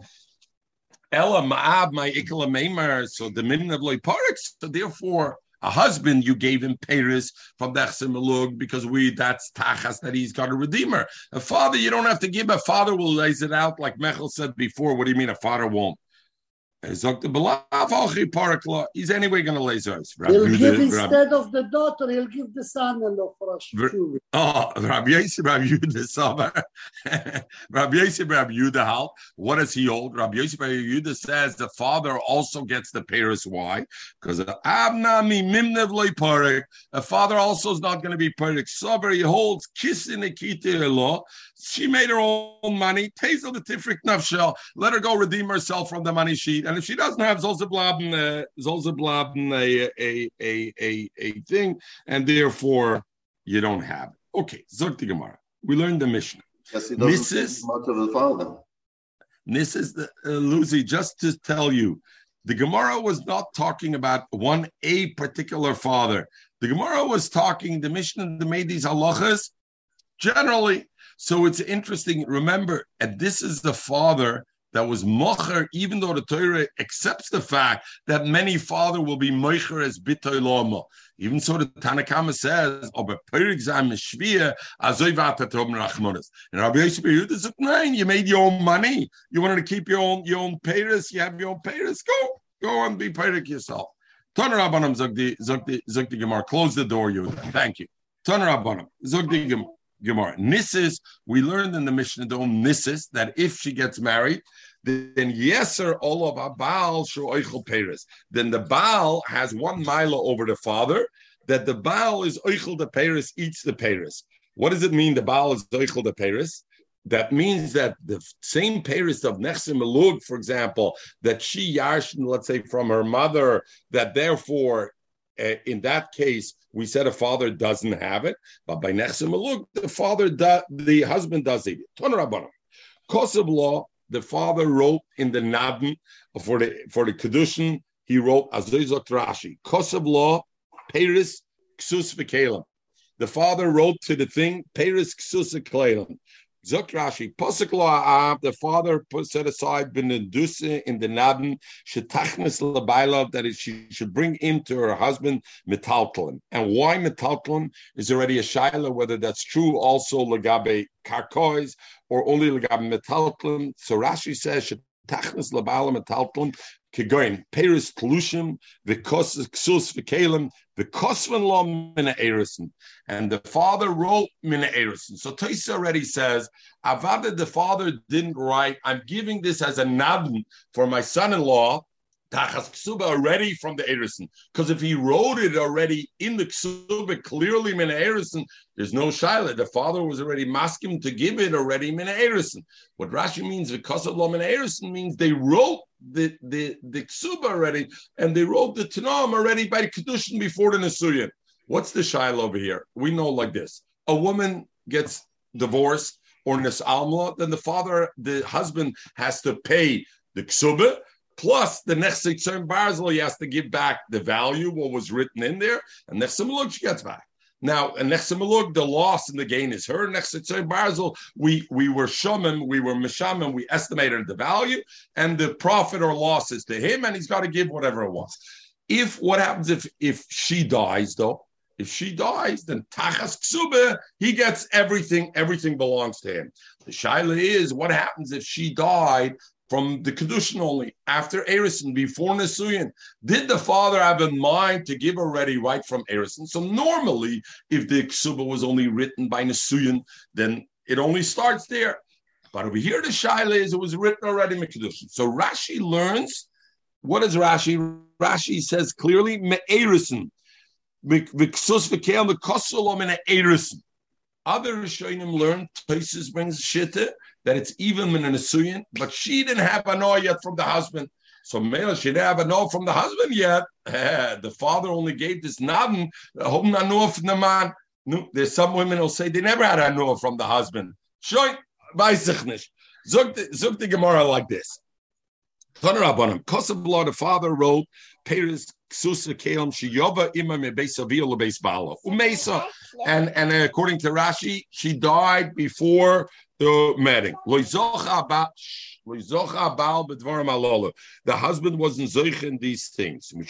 Ella ma'ab my ikla meimer. So the minna of loyparik. So therefore, a husband, you gave him payers from Nechsim Elug because we that's tachas, that he's got a redeemer. A father, you don't have to give. A father will lay it out like Mechel said before. What do you mean a father won't? He's anyway going to lay hers. He'll Rabbi, give instead Rabbi, of the daughter, he'll give the son-in-law for us. Oh, Rabbi Yosef, Rabbi Yehuda Saber. Rabbi Yosef, Rabbi Yehuda Hal. What does he hold? Rabbi Yosef, Rabbi Yehuda says the father also gets the payers. Why? Because a father also is not going to be parik. Saber, he holds kisinekite. She made her own money. Tazel the tifrik nafshel. Let her go redeem herself from the money sheet. And if she doesn't have Zolzeblabn, uh, Zolzeblabn, a, a, a, a, a thing, and therefore you don't have it. Okay, Zogti Gemara. We learned the Mishnah. Yes, he doesn't Missus much of the father. This is the uh, Lucy, just to tell you, the Gemara was not talking about one a particular father. The Gemara was talking, the Mishnah that made these halachas generally. So it's interesting. Remember, and this is the father that was mocher, even though the Torah accepts the fact that many father will be mocher as bitoy lama. Even so, the Tanna Kama says, "Ober perig zayin meshviya azoy v'atatom rachmanas." And Rabbi Yosef ben Yehuda said, "Nein, you made your own money. You wanted to keep your own your own payers. You have your own payers. Go, go and be perig yourself." Ton Rabbanim zogdi zogdi zogdi gemar. Close the door, Yehuda. Thank you. Ton Rabbanim zogdi gemar. Gemara. Nisses, we learned in the Mishnah Dome, Nisses, that if she gets married, then yes, sir, all of our Baal, she'oichel peres. Then the Baal has one milo over the father, that the Baal is oichel the peres, eats the peres. What does it mean the Baal is oichel the peres? That means that the same parents of Nechsim Elug, for example, that she yarshin, let's say, from her mother, that therefore, uh, in that case, we said a father doesn't have it, but by Nechsim Elug, the father, do, the husband does it. Ton Rabbanon. Kosev law, the father wrote in the Nadin for the for the Kedushin, he wrote Azizot Rashi. Kosev law, Peris, Ksus V'Kelem. The father wrote to the thing, Peris Ksusa Kleilon. Zok Rashi, Posek Lo'a'am, the father set aside Benedusa in the Nabin, Shetachnes Labailov, that is, she should bring him to her husband, Metaltlin. And why Metaltlin is already a Shaila, whether that's true also Lagabe Karkois or only Lagabe Metaltlin. So Rashi says, Shetachnes Labailov Metaltlin, Kegoin, Peris Tlushim, Vikos Ksus Vikalim, Vikosvan Lom Mina Erison. And the father wrote Mina Erison. So Taisa already says, Avada, the father didn't write, I'm giving this as a nabn for my son-in-law, Tachas Ksuba, already from the Erison. Because if he wrote it already in the Ksuba, clearly Mina Erison, there's no Shaila. The father was already masking to give it already Mina Erison. What Rashi means, Vikosvan Lom Mina Erison, means they wrote the the the ksuba already, and they wrote the tanam already by the kedushin before the nesuyin. What's the shaila over here? We know like this: a woman gets divorced or nesalmla, then the father, the husband, has to pay the ksuba plus the nechsek tzem barzel. He has to give back the value what was written in there, and nechsek malug she gets back. Now, and nechsek malug, the loss and the gain is her. Nechsek tzem barzel, we we were shaman, we were mishaman, we estimated the value, and the profit or loss is to him, and he's got to give whatever it was. If what happens if if she dies though, if she dies, then tachas ksubah, he gets everything. Everything belongs to him. The shaila is what happens if she died from the kedushin only, after Erison, before Nesuyin. Did the father have in mind to give already right from Erison? So normally, if the ksuba was only written by Nesuyin, then it only starts there. But over here, the shaila is it was written already in kedushin. So Rashi learns, what is Rashi? Rashi says clearly, me'erison, v'ksus v'keil v'kosul min erison. Other Rishonim learned, Tosis brings shittah, that it's even in an Nesuyin, but she didn't have a no yet from the husband. So Mela, she didn't have a no from the husband yet. The father only gave this nabn, hom nanoah naman. There's some women who'll say they never had a no from the husband. Shoy, vaisichnish. Zuk the Gemara like this. Taner Rabbanim, Kosabla, the father wrote, Peres Ksusa Kelam, Shiyova Ima Mebeisavil Lebeis Balo. Umeisa, and and according to Rashi, she died before the wedding. The husband wasn't zoich in these things. The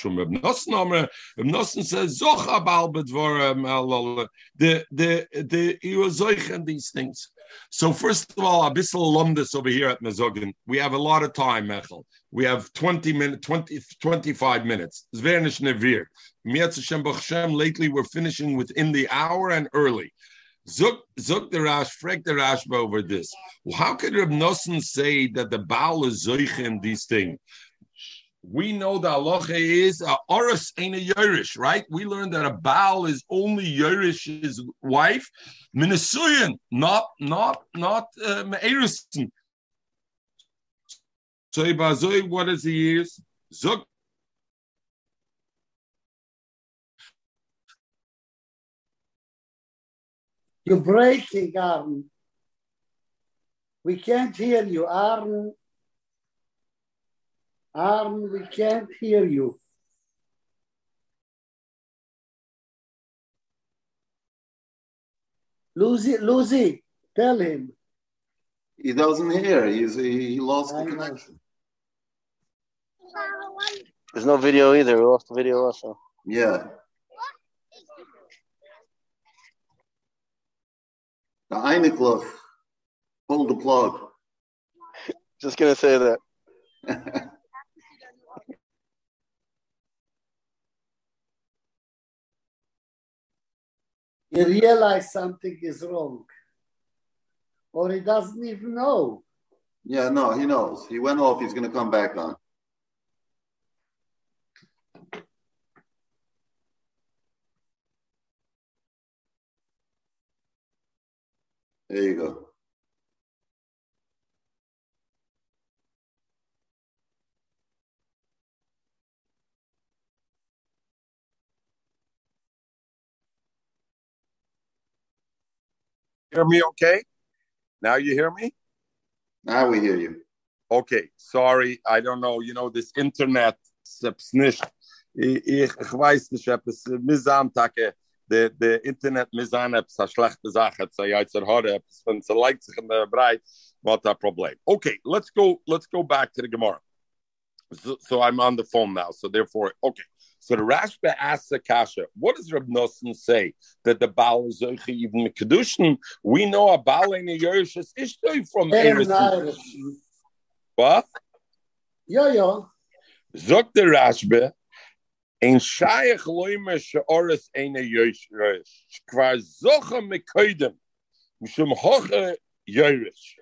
the the he was zoich in these things. So first of all, Abyssal Lumdus over here at Mezogin. We have a lot of time, Mechel. We have twenty minutes, twenty, twenty-five minutes. Zvernish Nevir. Miatz Hashem Baruch Hashem, lately we're finishing within the hour and early. Zuk, Zuk the Rash, Frek the Rashba over this. Well, how could Reb Nosson say that the Baal is Zoich in these things? We know the halacha is a oros ain't a Yerush, right? We learned that a Baal is only Yerush his wife, Minasuyan, not not not uh, Me'erusin. So Ibazoi, what is he years? Zuk. You're breaking, Aaron. We can't hear you, Aaron. Aaron, we can't hear you. Lucy, Lucy, tell him. He doesn't hear. He's, he lost I the connection. Know. There's no video either. We lost the video also. Yeah. The Einikloch, pull the plug. Just going to say that. He realized something is wrong. Or he doesn't even know. Yeah, no, he knows. He went off. He's going to come back on. There you go. Hear me okay? Now you hear me? Now we hear you. Okay, sorry. I don't know. You know, this internet, ich weiß nicht, der der Internet misan apps a schlechte Sache, so ja jetzt hat er von so likes in der breit what a problem. Okay, let's go let's go back to the Gemara. So, so I'm on the phone now, so therefore okay. So the Rashba asks the Kasha, what does Reb Nosson say that the Baal is Zoche even Kedushin? We know a Baal in a Yerush is Ishtoi from Eretz. What? Yeah, yeah. Zok the Rashba, Ein Shayach Loimer She'ores Ein a Yerush, Kvar Zoche Mekoidem, Mishum Hoche Yerush.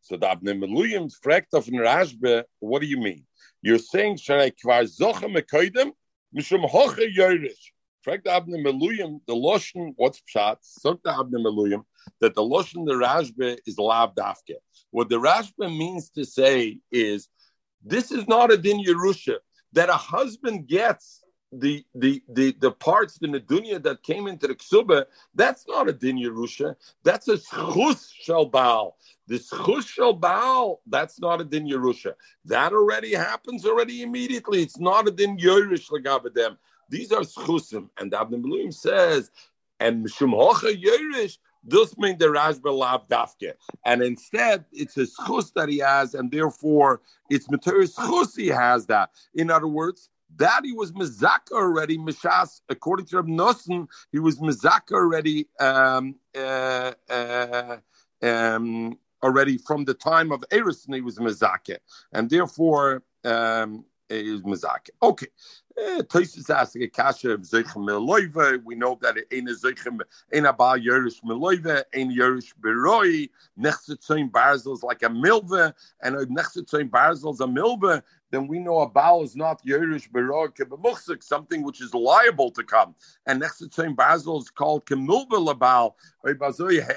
So the Abnei Meluyim fragt of Rashba, what do you mean? You're saying, Shayach Kvar Zoche Mekoidem? Mishum Hoche Yerush. Frag the Abne Meluyim, the Loshen, what's Pshat? Sort the Abne Meluyim, that the Loshen, the Rashbe, is Lav Dafke. What the Rashbe means to say is, this is not a Din Yerusha, that a husband gets the the the, the parts, the Nedunya that came into the Ksuba, that's not a Din Yerusha, that's a Schus Shel Baal. The Schus Shel Baal, that's not a Din Yerusha. That already happens already immediately. It's not a Din Yerush Legabedem. These are Schusim. And the Abnei Meluyim says, and Mishum Hoche Yerush, does mean the Rashba Lav Dafke. And instead, it's a Schus that he has, and therefore, it's Materis Schus he has that. In other words, that he was Mizaka already, Mishas, according to Reb Nosson, he was Mizaka already, um, uh, uh, um, already from the time of Erison, he was Mizake. And therefore, um, he was Mizake. Okay. Tosis asking a kasha of Zeichem Meloive. We know that in a Zeichem, in a Baal Yerush Meloive, in Yerush Beroi, Nechsetzoin Barzel is like a Milve, and a Nechsetzoin Barzel is a Milve. Then we know a Baal is not Yerush Beroi Kebemuchzik, something which is liable to come. And Nechsetzoin Barzel is called Kemilve Labal.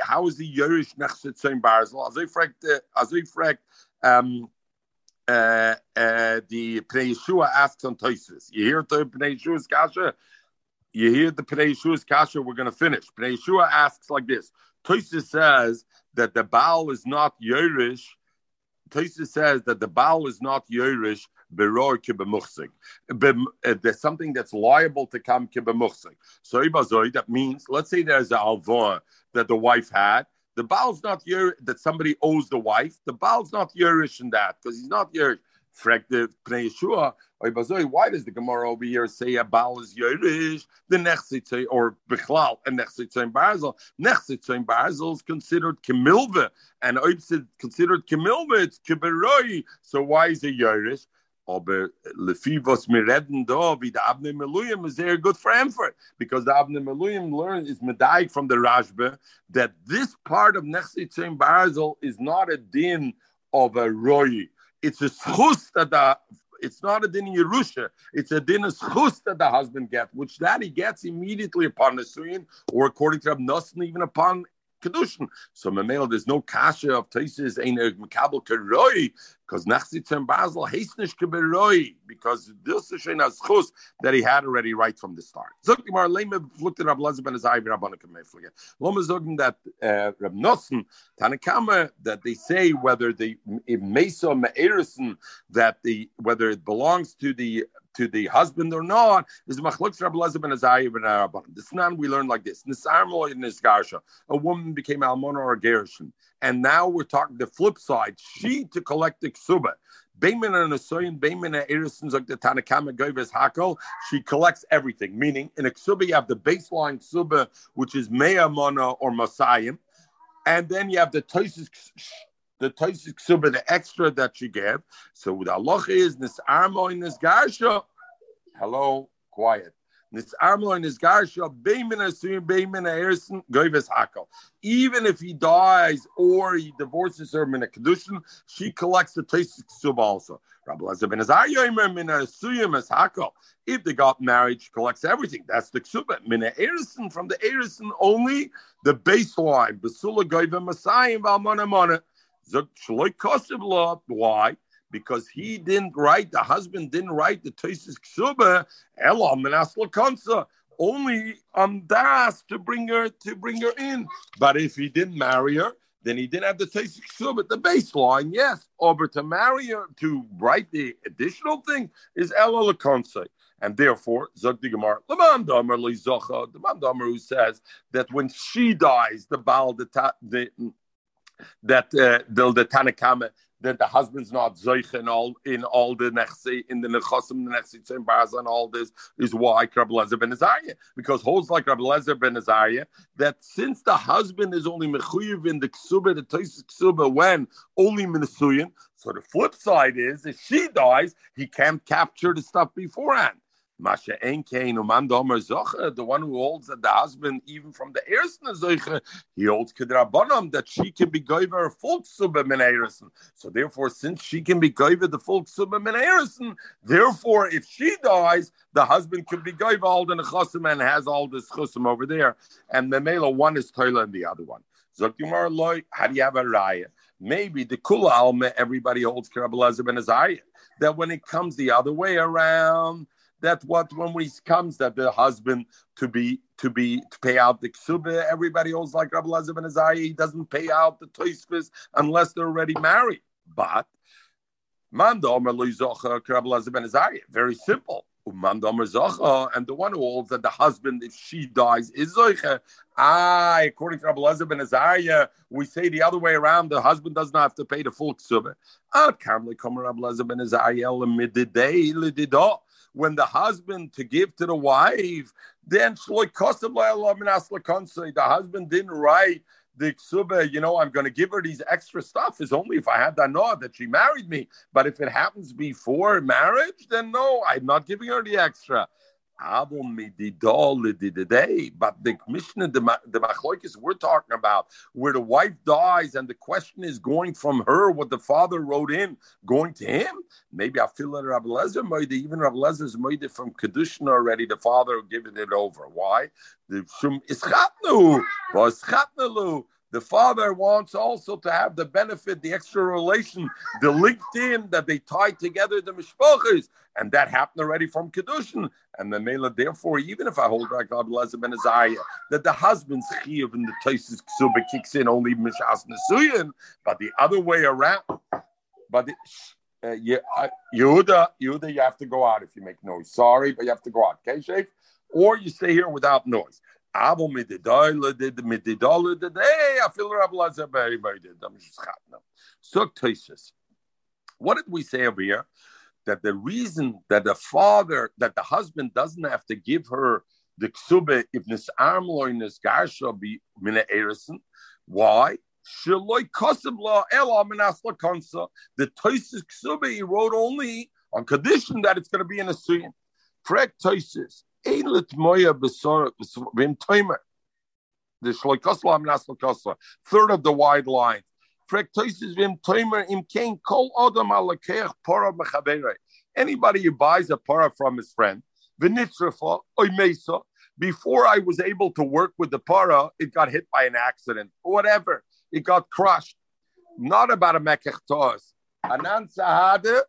How is the Yerush Nechsetzoin Barzel? As I fract, as I fract, um, Uh, uh, the Pnei Yeshua asks on Tosis. You hear the Pnei Yeshua's kasha? You hear the Pnei Yeshua's kasha? We're going to finish. Pnei Yeshua asks like this. Tosis says that the Baal is not Yerush. Tosis says that the Baal is not Yerush. Beror kibemuchsig. There's something that's liable to come kibemuchsig. So ibazoi, that means, let's say there's a alvor that the wife had. The Baal's not Yerush, that somebody owes the wife. The Baal's not Yerush in that, because he's not Yerush. Frag the Pnei Yeshua, why does the Gemara over here say a Baal is Yerush? The Nechsitzoin, or Bechlal, and Nechsitzoin Barzel. Nechsitzoin Barzel is considered Kemilve, and Oibsid considered Kemilve, it's Kiberoi. So why is it Yerush? Aber lefi was mir reden da, wie der Abnei Meluyim is very good for Emfer, because the Abnei Meluyim learned is medaik from the Rashba that this part of Nechsitzoin Barzel is not a din of a roi. It's a schus that the, it's not a din in Yerusha. It's a din of schus that the husband gets, which that he gets immediately upon Nesuyin, or according to Reb Nosson, even upon Kedushin. So Mamel, there's no kasha of Tosis ain't a Makabel Keroi, because Nechsitzoin Barzel Hasnish Keberoi, because this is Sheinaz Chus that he had already right from the start. Zogimar Lema looked at Rab Lazar ben Azai Rabbanakemeflige. Loma Zogim that uh, Reb Nosson Tanakama that they say whether the Mesa Me'erison that the whether it belongs to the to the husband or not, is machlokes Rab Lazar ben Azai ben Rabban. This nan we learn like this: nisarmlo and nisgarsha. A woman became almona or gershon, and now we're talking the flip side. She to collect the ksuba. Beimen and asoyin, beimen and erison zok the Tanakama goyves hakol. She collects everything. Meaning in a ksuba you have the baseline ksuba, which is me'amona or masayim, and then you have the tosis. The Tosis Ksuba, the extra that she gave. So the halacha is nisarmo in nisgarsha. Hello, quiet. Nisarmo in nisgarsha. Beimin asuyim, beimin aerson, goyves hakol. Even if he dies or he divorces her min a kedushin, she collects the Tosis Ksuba also. Rabbi Elazar ben Azai yomer min asuyim as hakol. If they got married, she collects everything. That's the Ksuba. Min aerson, from the aerson only the baseline. Basula goyve masayim valmona mona. Why? Because he didn't write, the husband didn't write the Tosis Ksuba, Ela Minas Lakonsa, only on Das to bring her to bring her in. But if he didn't marry her, then he didn't have the Teisik Subit, the baseline, yes. Or but to marry her, to write the additional thing is Ella Lakonse. And therefore, Zog Digamar, Laman Damer Li Zocha, the Man Damer who says that when she dies, the Baal, the, the, that uh, the, the Tanakama, that the husband's not Zoich in all, in all the Nechsi, in the Nechosim, the Nechsi Tzim Baza, and all this is why Rabbi Eliezer ben Azariah. Because holds like Rabbi Eliezer ben Azariah, that since the husband is only Mechuyev in the Ksuba, the Teisik Ksuba, when only Minasuyin, so the flip side is, if she dies, he can't capture the stuff beforehand. Masha Enkein Uman Domer Zoche, the one who holds that the husband, even from the Ersten Zoche, he holds Kedrabanam, that she can be goyver a full Ksubah min Ersten. So therefore, since she can be goyver the full Ksubah min Ersten, therefore, if she dies, the husband can be goyver all the Nechosim and has all this Chosim over there. And the Mela, one is Toila and the other one. Zokimar Loi, how do you have a Raya? Maybe the Kula Alma, everybody holds Rabbi Eliezer ben Azariah, that when it comes the other way around, that what when we comes that the husband to be to be to pay out the ksubah, everybody holds like Rabbi Eliezer ben Azariah, he doesn't pay out the tosfos unless they're already married. But man d'omer lo zocher Rabbi Eliezer ben Azariah, very simple. Uman d'omer zocher, and the one who holds that the husband, if she dies, is zocher. Ah, according to Rabbi Eliezer ben Azariah, we say the other way around, the husband does not have to pay the full ksubah. Al kamli kommer Rabbi Eliezer ben Azariah l'mididei l'didah. When the husband to give to the wife, then the husband didn't write the ksubah, you know, I'm going to give her these extra stuff. Is only if I had that nod that she married me. But if it happens before marriage, then no, I'm not giving her the extra. But the Mishnah, the, the Machlokes we're talking about, where the wife dies and the question is going from her, what the father wrote in, going to him. Maybe I feel that Rabbi Eliezer Moide, even Rabbi Elezer's Moide from Kedushin already, the father giving it over. Why? The father wants also to have the benefit, the extra relation, the linked in that they tie together the mishpachos, and that happened already from Kedushin. And the Mela, therefore, even if I hold like Rabbi Eliezer ben Azariah, that the husband's chiyuv in the Teisik Ksubah kicks in only mishas nesuyin, but the other way around. But the, uh, yeah, uh, Yehuda, Yehuda, you have to go out if you make noise. Sorry, but you have to go out, okay, Sheikh? Or you stay here without noise. So what did we say over here? That the reason that the father, that the husband doesn't have to give her the ksubah if nisarm lo nisgarsha be mina erison. Why? Sheloi kosem la ela minasla konsa. The Tosfos ksubah he wrote only on condition that it's going to be in a suyin. Correct, Tosfos. The third of the wide line. Anybody who buys a para from his friend, before I was able to work with the para, it got hit by an accident, whatever. It got crushed. Not about a mekech tos. Anan sahada.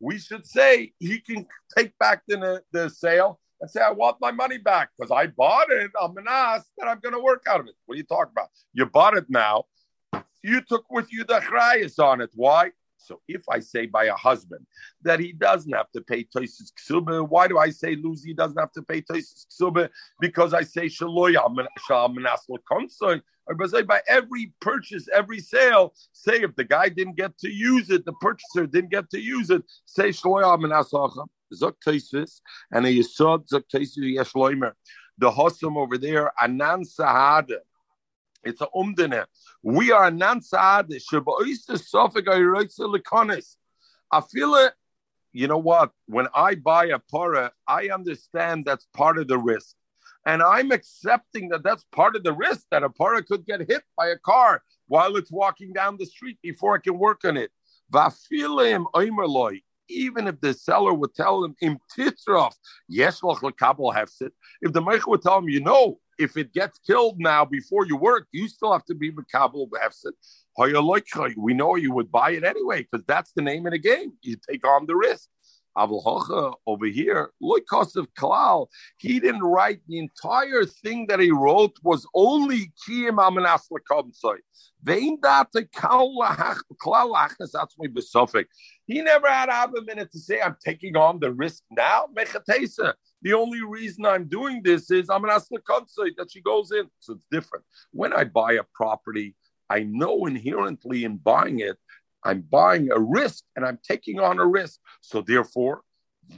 We should say he can take back the, the sale and say, I want my money back because I bought it. I'm an ass that I'm going to work out of it. What are you talking about? You bought it now. You took with you the chrayas on it. Why? So if I say by a husband that he doesn't have to pay Tosfos Ksubah, why do I say Luzi doesn't have to pay Tosfos Ksubah? Because I say Shaloya Menasel Konsoy. I say by every purchase, every sale, say if the guy didn't get to use it, the purchaser didn't get to use it, say Shaloya Menasel Zoktesis, and he saw Zoktesis Yeshloimer. The Hossam over there, Anan Sahada. It's a umdine. We are nan saade sheboista sofega iroitza lekonis. I feel it. You know what? When I buy a para, I understand that's part of the risk, and I'm accepting that that's part of the risk that a para could get hit by a car while it's walking down the street before I can work on it. Vafilim oimerloi. Even if the seller would tell him im titrof yes loch lekabel hefset. If the meicher would tell him, you know. If it gets killed now before you work, you still have to be mekabel hefset. We know you would buy it anyway because that's the name of the game. You take on the risk. Aval Hocha over here, Loikasev Kalal, he didn't write the entire thing that he wrote was only Kiyim Amanas L'Komtsoy. Vein Data Kalal Lachnas Atzmi B'Sofik. He never had half a minute to say, I'm taking on the risk now. Mechatesa. The only reason I'm doing this is Amanas L'Komtsoy that she goes in. So it's different. When I buy a property, I know inherently in buying it, I'm buying a risk and I'm taking on a risk. So therefore,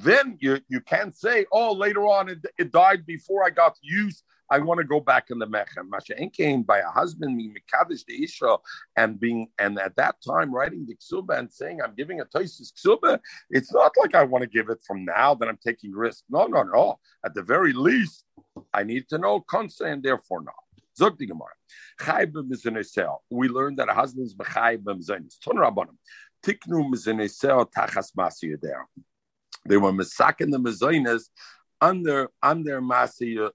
then you, you can't say, oh, later on it, it died before I got used. I want to go back in the mechem. Mashen came by a husband, Mikadosh the Isha, and being and at that time writing the ksuba and saying, I'm giving a Tosfos ksuba. It's not like I want to give it from now that I'm taking risk. No, no, no. At the very least, I need to know consent and therefore not. Zog the Gemara. We learned that a husband's b'chayv b'mzaynis. Ton rabbanim tiknu miznesel tachas masiyadeh. They were masakin the mizaynis under under masiyadeh.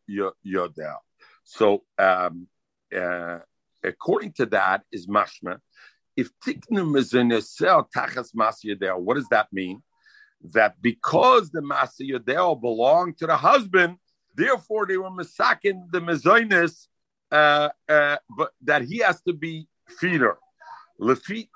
So um, uh, according to that is mashma. If tiknu miznesel tachas masiyadeh, what does that mean? That because the masiyadeh belonged to the husband, therefore they were masakin the mizaynis. Uh, uh, but that he has to be feeder. Lefi,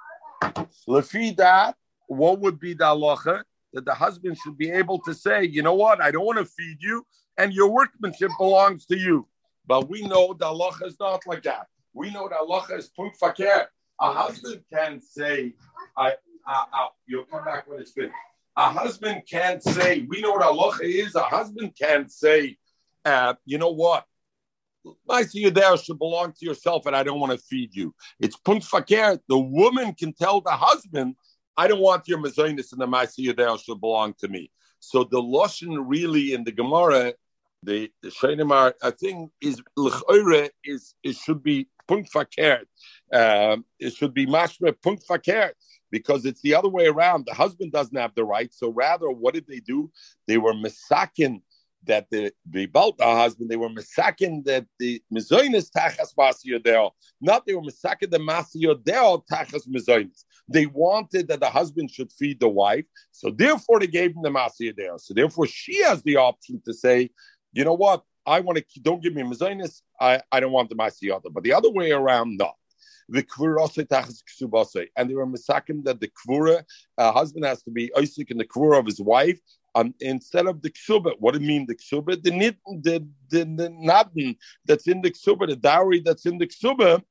lefi that, what would be the halacha? That the husband should be able to say, you know what, I don't want to feed you, and your workmanship belongs to you. But we know the halacha is not like that. We know the halacha is punk fakir. A husband can say, I, I, I, you'll come back when it's finished. A husband can't say, we know what halacha is. A husband can't say, uh, you know what? I see you there should belong to yourself and I don't want to feed you. It's punk fakir. The woman can tell the husband, I don't want your mezonis and the ma'aseh yodeh should belong to me. So the Loshen really in the Gemara, the, the Sheinemar, I think is l'chore is it should be punk fakir. Um, it should be mashma punk fakir because it's the other way around. The husband doesn't have the right. So rather, what did they do? They were mesakin. That the Balta husband, they were masakin that the Mizoinis Tachas Masiyodeo, not they were masakin the Masiyodeo Tachas Mizoinis. They wanted that the husband should feed the wife, so therefore they gave him the Masiyodeo. So therefore she has the option to say, you know what, I want to, don't give me Mizoinis, I, I don't want the Masiyodeo. But the other way around, no. The kvurase tachas ksubase, and they were masakin that the kvura, a husband has to be oisik in the kvura of his wife. Um, instead of the ksuba, what do you mean the ksuba? The nid, the the, the nadin that's in the ksuba, the dowry that's in the ksuba,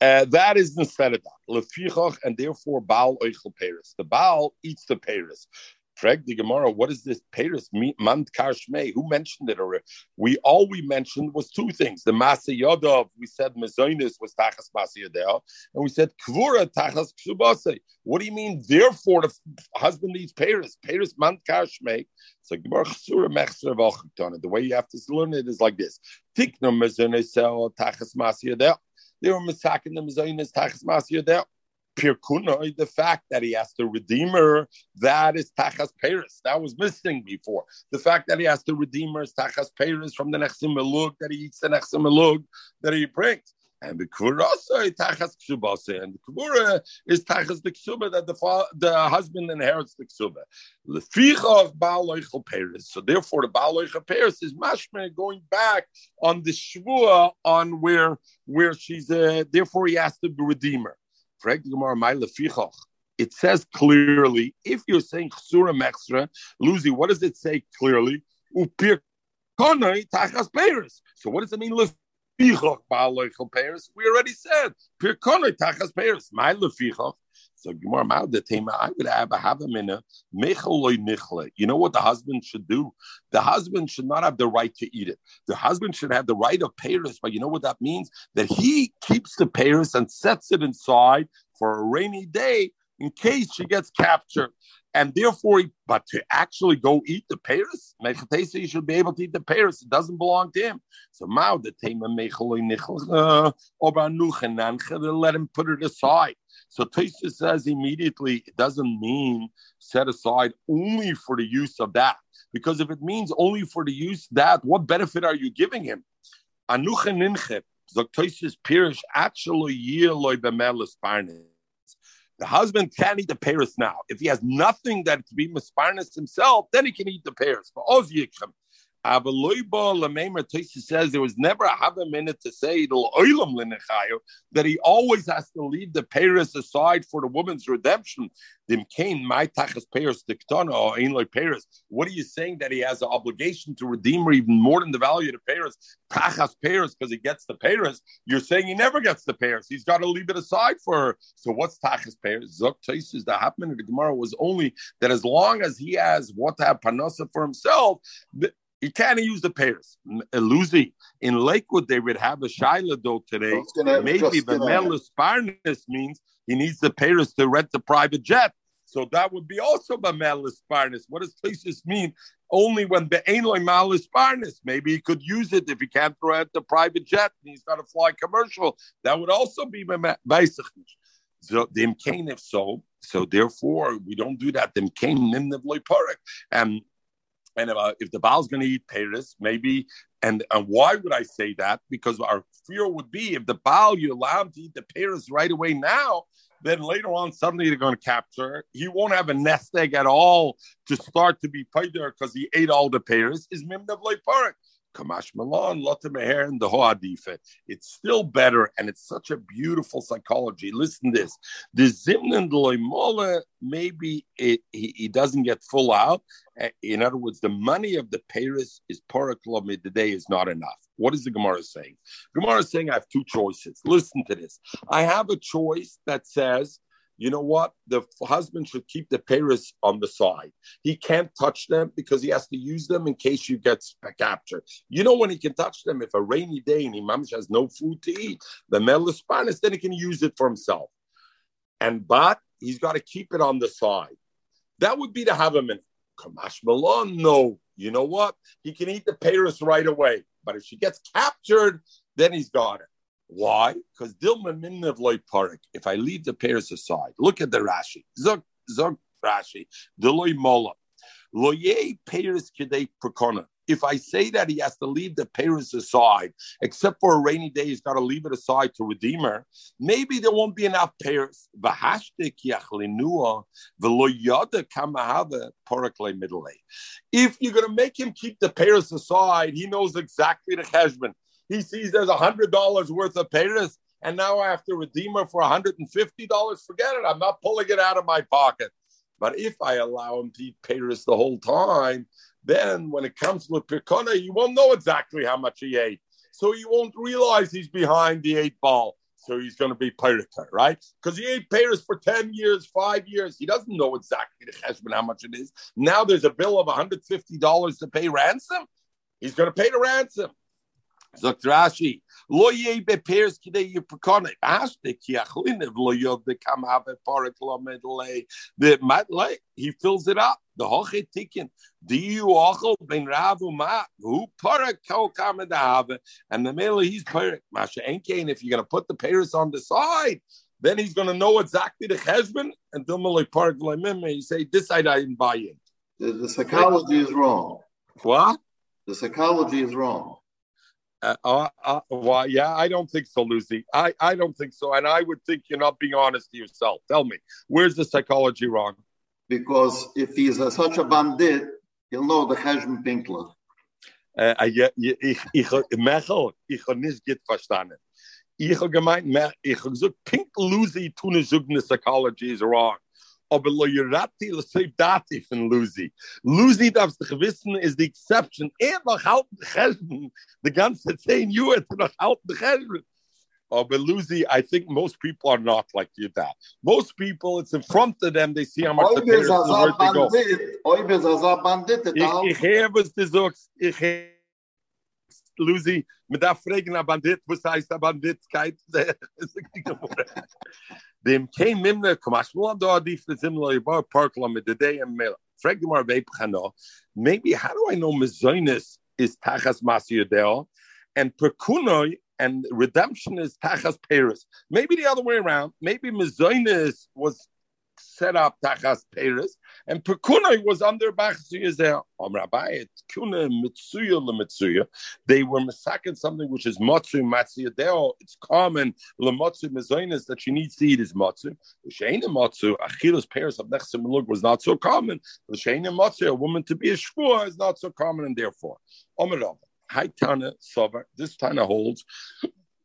uh, that is instead of that. Lefichach, and therefore baal oichel peres. The baal eats the peres. Frag the Gemara, what is this peres? Mand karshmei. Who mentioned it already? We all we mentioned was two things. The masiyodov, we said mezonis was tachas masiyodov, and we said kvura tachas ksubase. What do you mean? Therefore, the husband needs peres. Peres mand karshmei. So Gemara chsura mechser v'alchutana. The way you have to learn it is like this: tiknum mezonis tachas masiyodov. They were masakin the mezonis tachas masiyodov. Pirkunoi, the fact that he has to redeem her, that is tachas peres. That was missing before. The fact that he has to redeem her is tachas peres from the nechsim elug, that he eats the nechsim elug, that he brings. And the kvurasoi tachas ksubase. And the kvura is tachas the ksuba, that the fa- the husband inherits the ksuba. Lefichach baal oichel peres. So therefore the baal oichel peres is mashmeh going back on the shvua on where, where she's, uh, therefore he has to redeem her. It says clearly, if you're saying Chsura Mechsra, Luzi, what does it say clearly? So what does it mean? We already said, Pirkonoi Tachas Peres, my Lefichach. So Gemara Ma'al the Tema, I would have a half a minute. Mechaloi Nichle. You know what the husband should do? The husband should not have the right to eat it. The husband should have the right of pears, but you know what that means? That he keeps the pears and sets it inside for a rainy day in case she gets captured. And therefore, but to actually go eat the pears, Mechatesa, you should be able to eat the pears. It doesn't belong to him. So Ma'al the Tema, Mechaloi Nichle, Obanuchenanche, let him put it aside. So Tosfos says immediately, it doesn't mean set aside only for the use of that. Because if it means only for the use that, what benefit are you giving him? Anuche ninche, Tosfos pirish, actually year loy b'melis parnes. The husband can't eat the pears now. If he has nothing that can be misparnas himself, then he can eat the pears. But Ozyikam, Avaloiba Lamemer Tosi says there was never a half a minute to say that he always has to leave the pears aside for the woman's redemption. What are you saying that he has an obligation to redeem her even more than the value of the pears? Tachas pears because he gets the pears. You're saying he never gets the pears. He's got to leave it aside for her. So what's tachas pears? Zok Tosis, the happening of the Gemara was only that as long as he has what to have panasa for himself, he can't use the pears. Luzi, in Lakewood, they would have a shaila though today. Gonna, Maybe the melus parnas means he needs the pears to rent the private jet. So that would be also b'melis parnas. What does places mean? Only when be'ein loy malis parnas. Maybe he could use it if he can't rent the private jet and he's got to fly commercial. That would also be b'melis. So the imkain if so. So therefore, we don't do that. The imkain nimnev loy parik. And And uh, if the Baal's going to eat Paris, maybe, and, and why would I say that? Because our fear would be if the Baal, you allow him to eat the Paris right away now, then later on, suddenly they're going to capture. He won't have a nest egg at all to start to be paid there because he ate all the Paris. Is Mimnev Leiparik. Kamash Milan, Lotte Meher, and the Hoadifa. It's still better, and it's such a beautiful psychology. Listen to this. The Zimnan Loimola, maybe it, he, he doesn't get full out. In other words, the money of the Paris is paraklomid today is not enough. What is the Gemara saying? Gemara is saying I have two choices. Listen to this. I have a choice that says, you know what? The husband should keep the pears on the side. He can't touch them because he has to use them in case you get captured. You know when he can touch them? If a rainy day and he mamish has no food to eat, the melis parnas, then he can use it for himself. And but he's got to keep it on the side. That would be the havamin. Kamash Malon, no. You know what? He can eat the pears right away. But if she gets captured, then he's got it. Why? Because Dilma Minnev Loy Parik, if I leave the pears aside, look at the Rashi. Zog Zog Rashi, Deloy Mola. Loye pears kidei prakona. If I say that he has to leave the pears aside, except for a rainy day, he's got to leave it aside to redeem her, maybe there won't be enough pears. If you're going to make him keep the pears aside, he knows exactly the cheshbon. He sees there's one hundred dollars worth of payers, and now I have to redeem her for one hundred fifty dollars. Forget it. I'm not pulling it out of my pocket. But if I allow him to eat payers the whole time, then when it comes to the Pirkona, he won't know exactly how much he ate. So he won't realize he's behind the eight ball. So he's going to be Pirkona, right? Because he ate payers for ten years, five years. He doesn't know exactly the cheshbon, how much it is. Now there's a bill of one hundred fifty dollars to pay ransom. He's going to pay the ransom. Zatrashi, loye bepears kidei yiprakone. Ashte kiachlinev loyov the kamave paraklamedle. The matlay he fills it up. The hoche tikin. Do you ochel ben ravu ma who parak kol kamedahave? And the mele he's parak masha enkein. If you're gonna put the pears on the side, then he's gonna know exactly the cheshbon. And dumele parak v'lemim. You say this side I didn't buy it. The, the psychology is wrong. What? The psychology is wrong. Uh, uh, uh, well, yeah, I don't think so, Lucy. I, I don't think so. And I would think you're not being honest to yourself. Tell me, where's the psychology wrong? Because if he's a, such a bandit, he'll know the Cheshbon Pinkler. Psychology is wrong. Aber Loyerati l'seiv dati von Luzi. Luzi darfst dich wissen, is the exception. Er noch halten Cheshbon. The ganze zehn Jahre noch halten Cheshbon. Aber Luzi, I think most people are not like you that. Most people, it's in front of them, they see how much the parents are worth to go. Oibes azar bandit. Ich hear was du sagst. Ich hear. Luzi, mit der Frage nach Bandit, was heißt der Banditkeit? Dem kein Mimne, Kamash Mulan, da die Flitzimler, Bar Parkler mit der D M Miller. Frag dir mal, Webchano. Maybe, how do I know Mizonis is Tachas Masiyodel and Perkunoi and Redemption is Tachas Paris? Maybe the other way around. Maybe Mizonis was set up Tachas Paris and Pekunai was under Bachzu Yizeh. Om Rabbayit, Kuna Mitsuya LeMitsuya. They were masakin something which is Matsu Matsuya Deo. It's common LeMatsu Mezoinis that you need to eat is Matsu. L'Sheina Matsu, Achilles Paris of Nechsim Lug was not so common. L'Sheina Matsu, a woman to be a Shvua is not so common, and therefore. Om Rabbayit, Hai Tana Sovar, this Tana holds.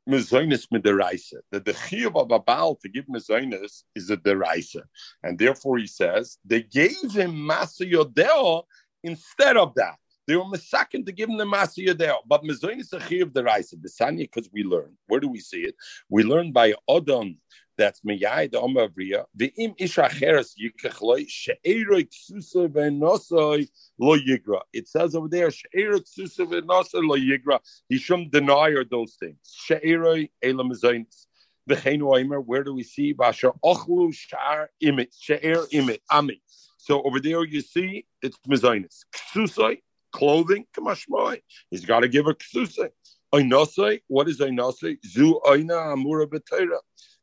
Mezoinus mideraisa, that the chiyuv of a Baal to give mezoinus is a deraisa, and therefore he says they gave him masa yodeo instead of that. They were masakin to give him the masa yodeo, but mezoinus a chiyuv deraisa. Besanya, because we learn. Where do we see it? We learn by Odon that's miyai the omavriya ve'im ishacheres yikachloi she'eroy ksusa ve'nosoi lo yigra. It says over there she'eroy ksusa ve'nosoi lo yigra. He shouldn't deny her those things. She'eroy elamizonis v'cheinu aimer. Where do we see basher ochlu shar imit she'er imit ami? So over there you see it's mizonis ksusoi clothing kamashmoi. He's got to give her ksusoi einosoi. What is einosoi? Zu eina amura b'teira.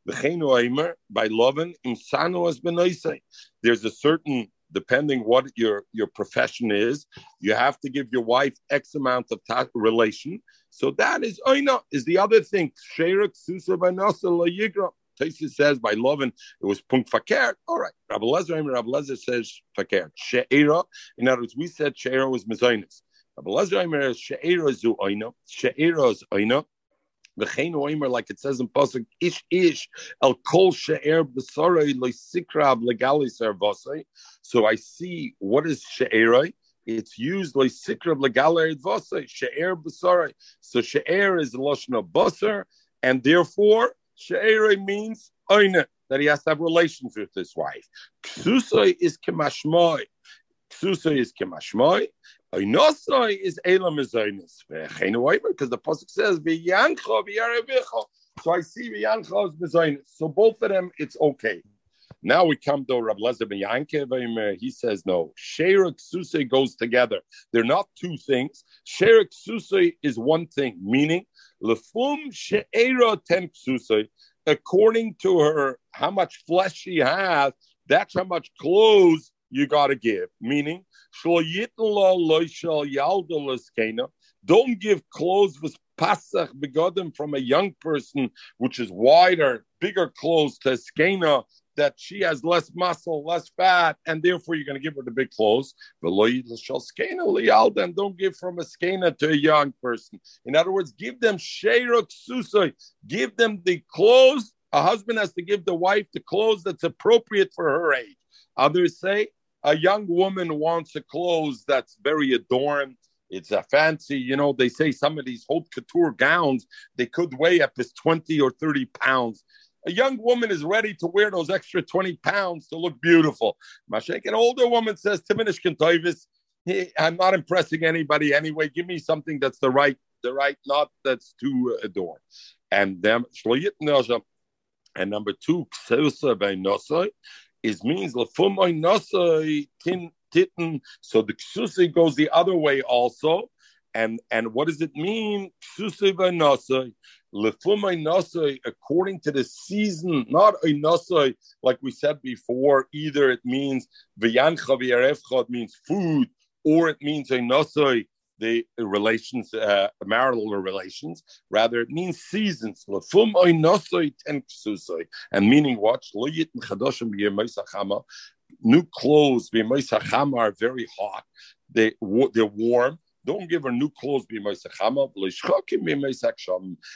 By loving insano as benoisei. There's a certain, depending what your, your profession is, you have to give your wife X amount of ta- relation. So that is oina is the other thing. Sheirek susa benosa lo yigra. Taisi says by loving it was punk fakert. All right, Rabbi Lezer, Rabbi Lezer says fakert sheira. In other words, we said sheira was mezoinus. Rabbi Lezer sheira zu oina. Sheira is oina. Like it says in Pasuk, ish ish el kol she'er b'sorei loisikrav legali servosei. So I see what is she'eroi. It's used loisikrav legali servosei she'er b'sorei. So she'er is lashon of b'sor, and therefore she'eroi means oina, that he has to have relations with his wife. Ksusoi is kemashmoi. Ksusoi is kemashmoi. Einosoi is elam mezoinus. Because the pasuk says v'yancho v'yarevicho. So I see v'yancho is mezoinus. So both of them, it's okay. Now we come to Rabbi Lezer ben Yankeh. He says no. Sheirek susei goes together. They're not two things. Sheirek susei is one thing, meaning lefum she'era ten susei. According to her, how much flesh she has, that's how much clothes you got to give, meaning don't give clothes with pasach begodim from a young person, which is wider, bigger clothes to skena, that she has less muscle, less fat, and therefore you're going to give her the big clothes. And don't give from a skena to a young person. In other words, give them sheiruk susoi, give them the clothes. A husband has to give the wife the clothes that's appropriate for her age. Others say a young woman wants a clothes that's very adorned. It's a fancy, you know, they say some of these haute couture gowns, they could weigh up as twenty or thirty pounds. A young woman is ready to wear those extra twenty pounds to look beautiful. Mashek, an older woman says, Timonish Kentoivis, hey, I'm not impressing anybody anyway. Give me something that's the right, the right, not that's too adorned. And them, and number two, is means lefumoi nasai tin titten. So the ksusi goes the other way also, and and what does it mean? Ksusi v'nasai lefumoi nasai according to the season, not a nasai like we said before. Either it means v'yancha v'yarefcha, it means food, or it means a nasai the relations, uh, marital relations. Rather, it means seasons. And meaning what? New clothes are very hot. They, they're warm. Don't give her new clothes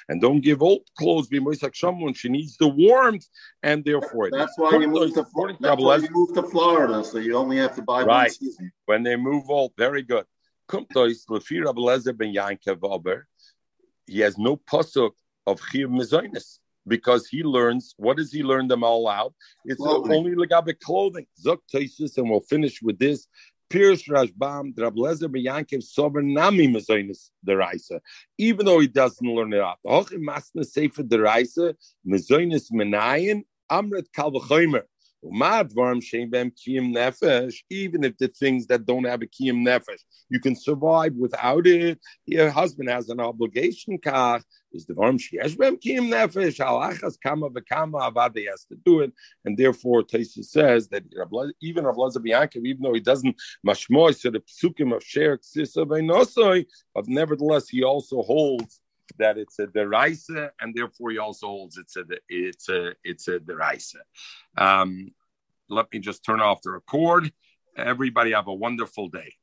and don't give old clothes when she needs the warmth, and therefore that's why you move to Florida. That's why you move to Florida, so you only have to buy right. One season. When they move all, very good. He has no pasuk of chiyuv mezoinus because he learns. What does he learn them all out? It's clothing. Only legabe clothing. Zok Tosis, and we'll finish with this. Pirush Rashbam, Rabbi Lezer ben Yankeh sober nami mezoinus deraisa, even though he doesn't learn it out. Hochim masna sefer deraisa mezoinus menayin amret kal v'chomer. Even if the things that don't have a kiyum nefesh, you can survive without it. Your husband has an obligation. Kach is the varm sheyesh bem kiyum nefesh. Halachas kama v'kama avadi has to do it, and therefore Tosfos says that even Rav Elazar ben Yaakov, even though he doesn't mashmoy, so the psukim of Sheer Ksisa v'Nosoi, but nevertheless he also holds that it's a deraisa, and therefore he also holds it's a it's a it's a deraisa. Um, let me just turn off the record. Everybody have a wonderful day.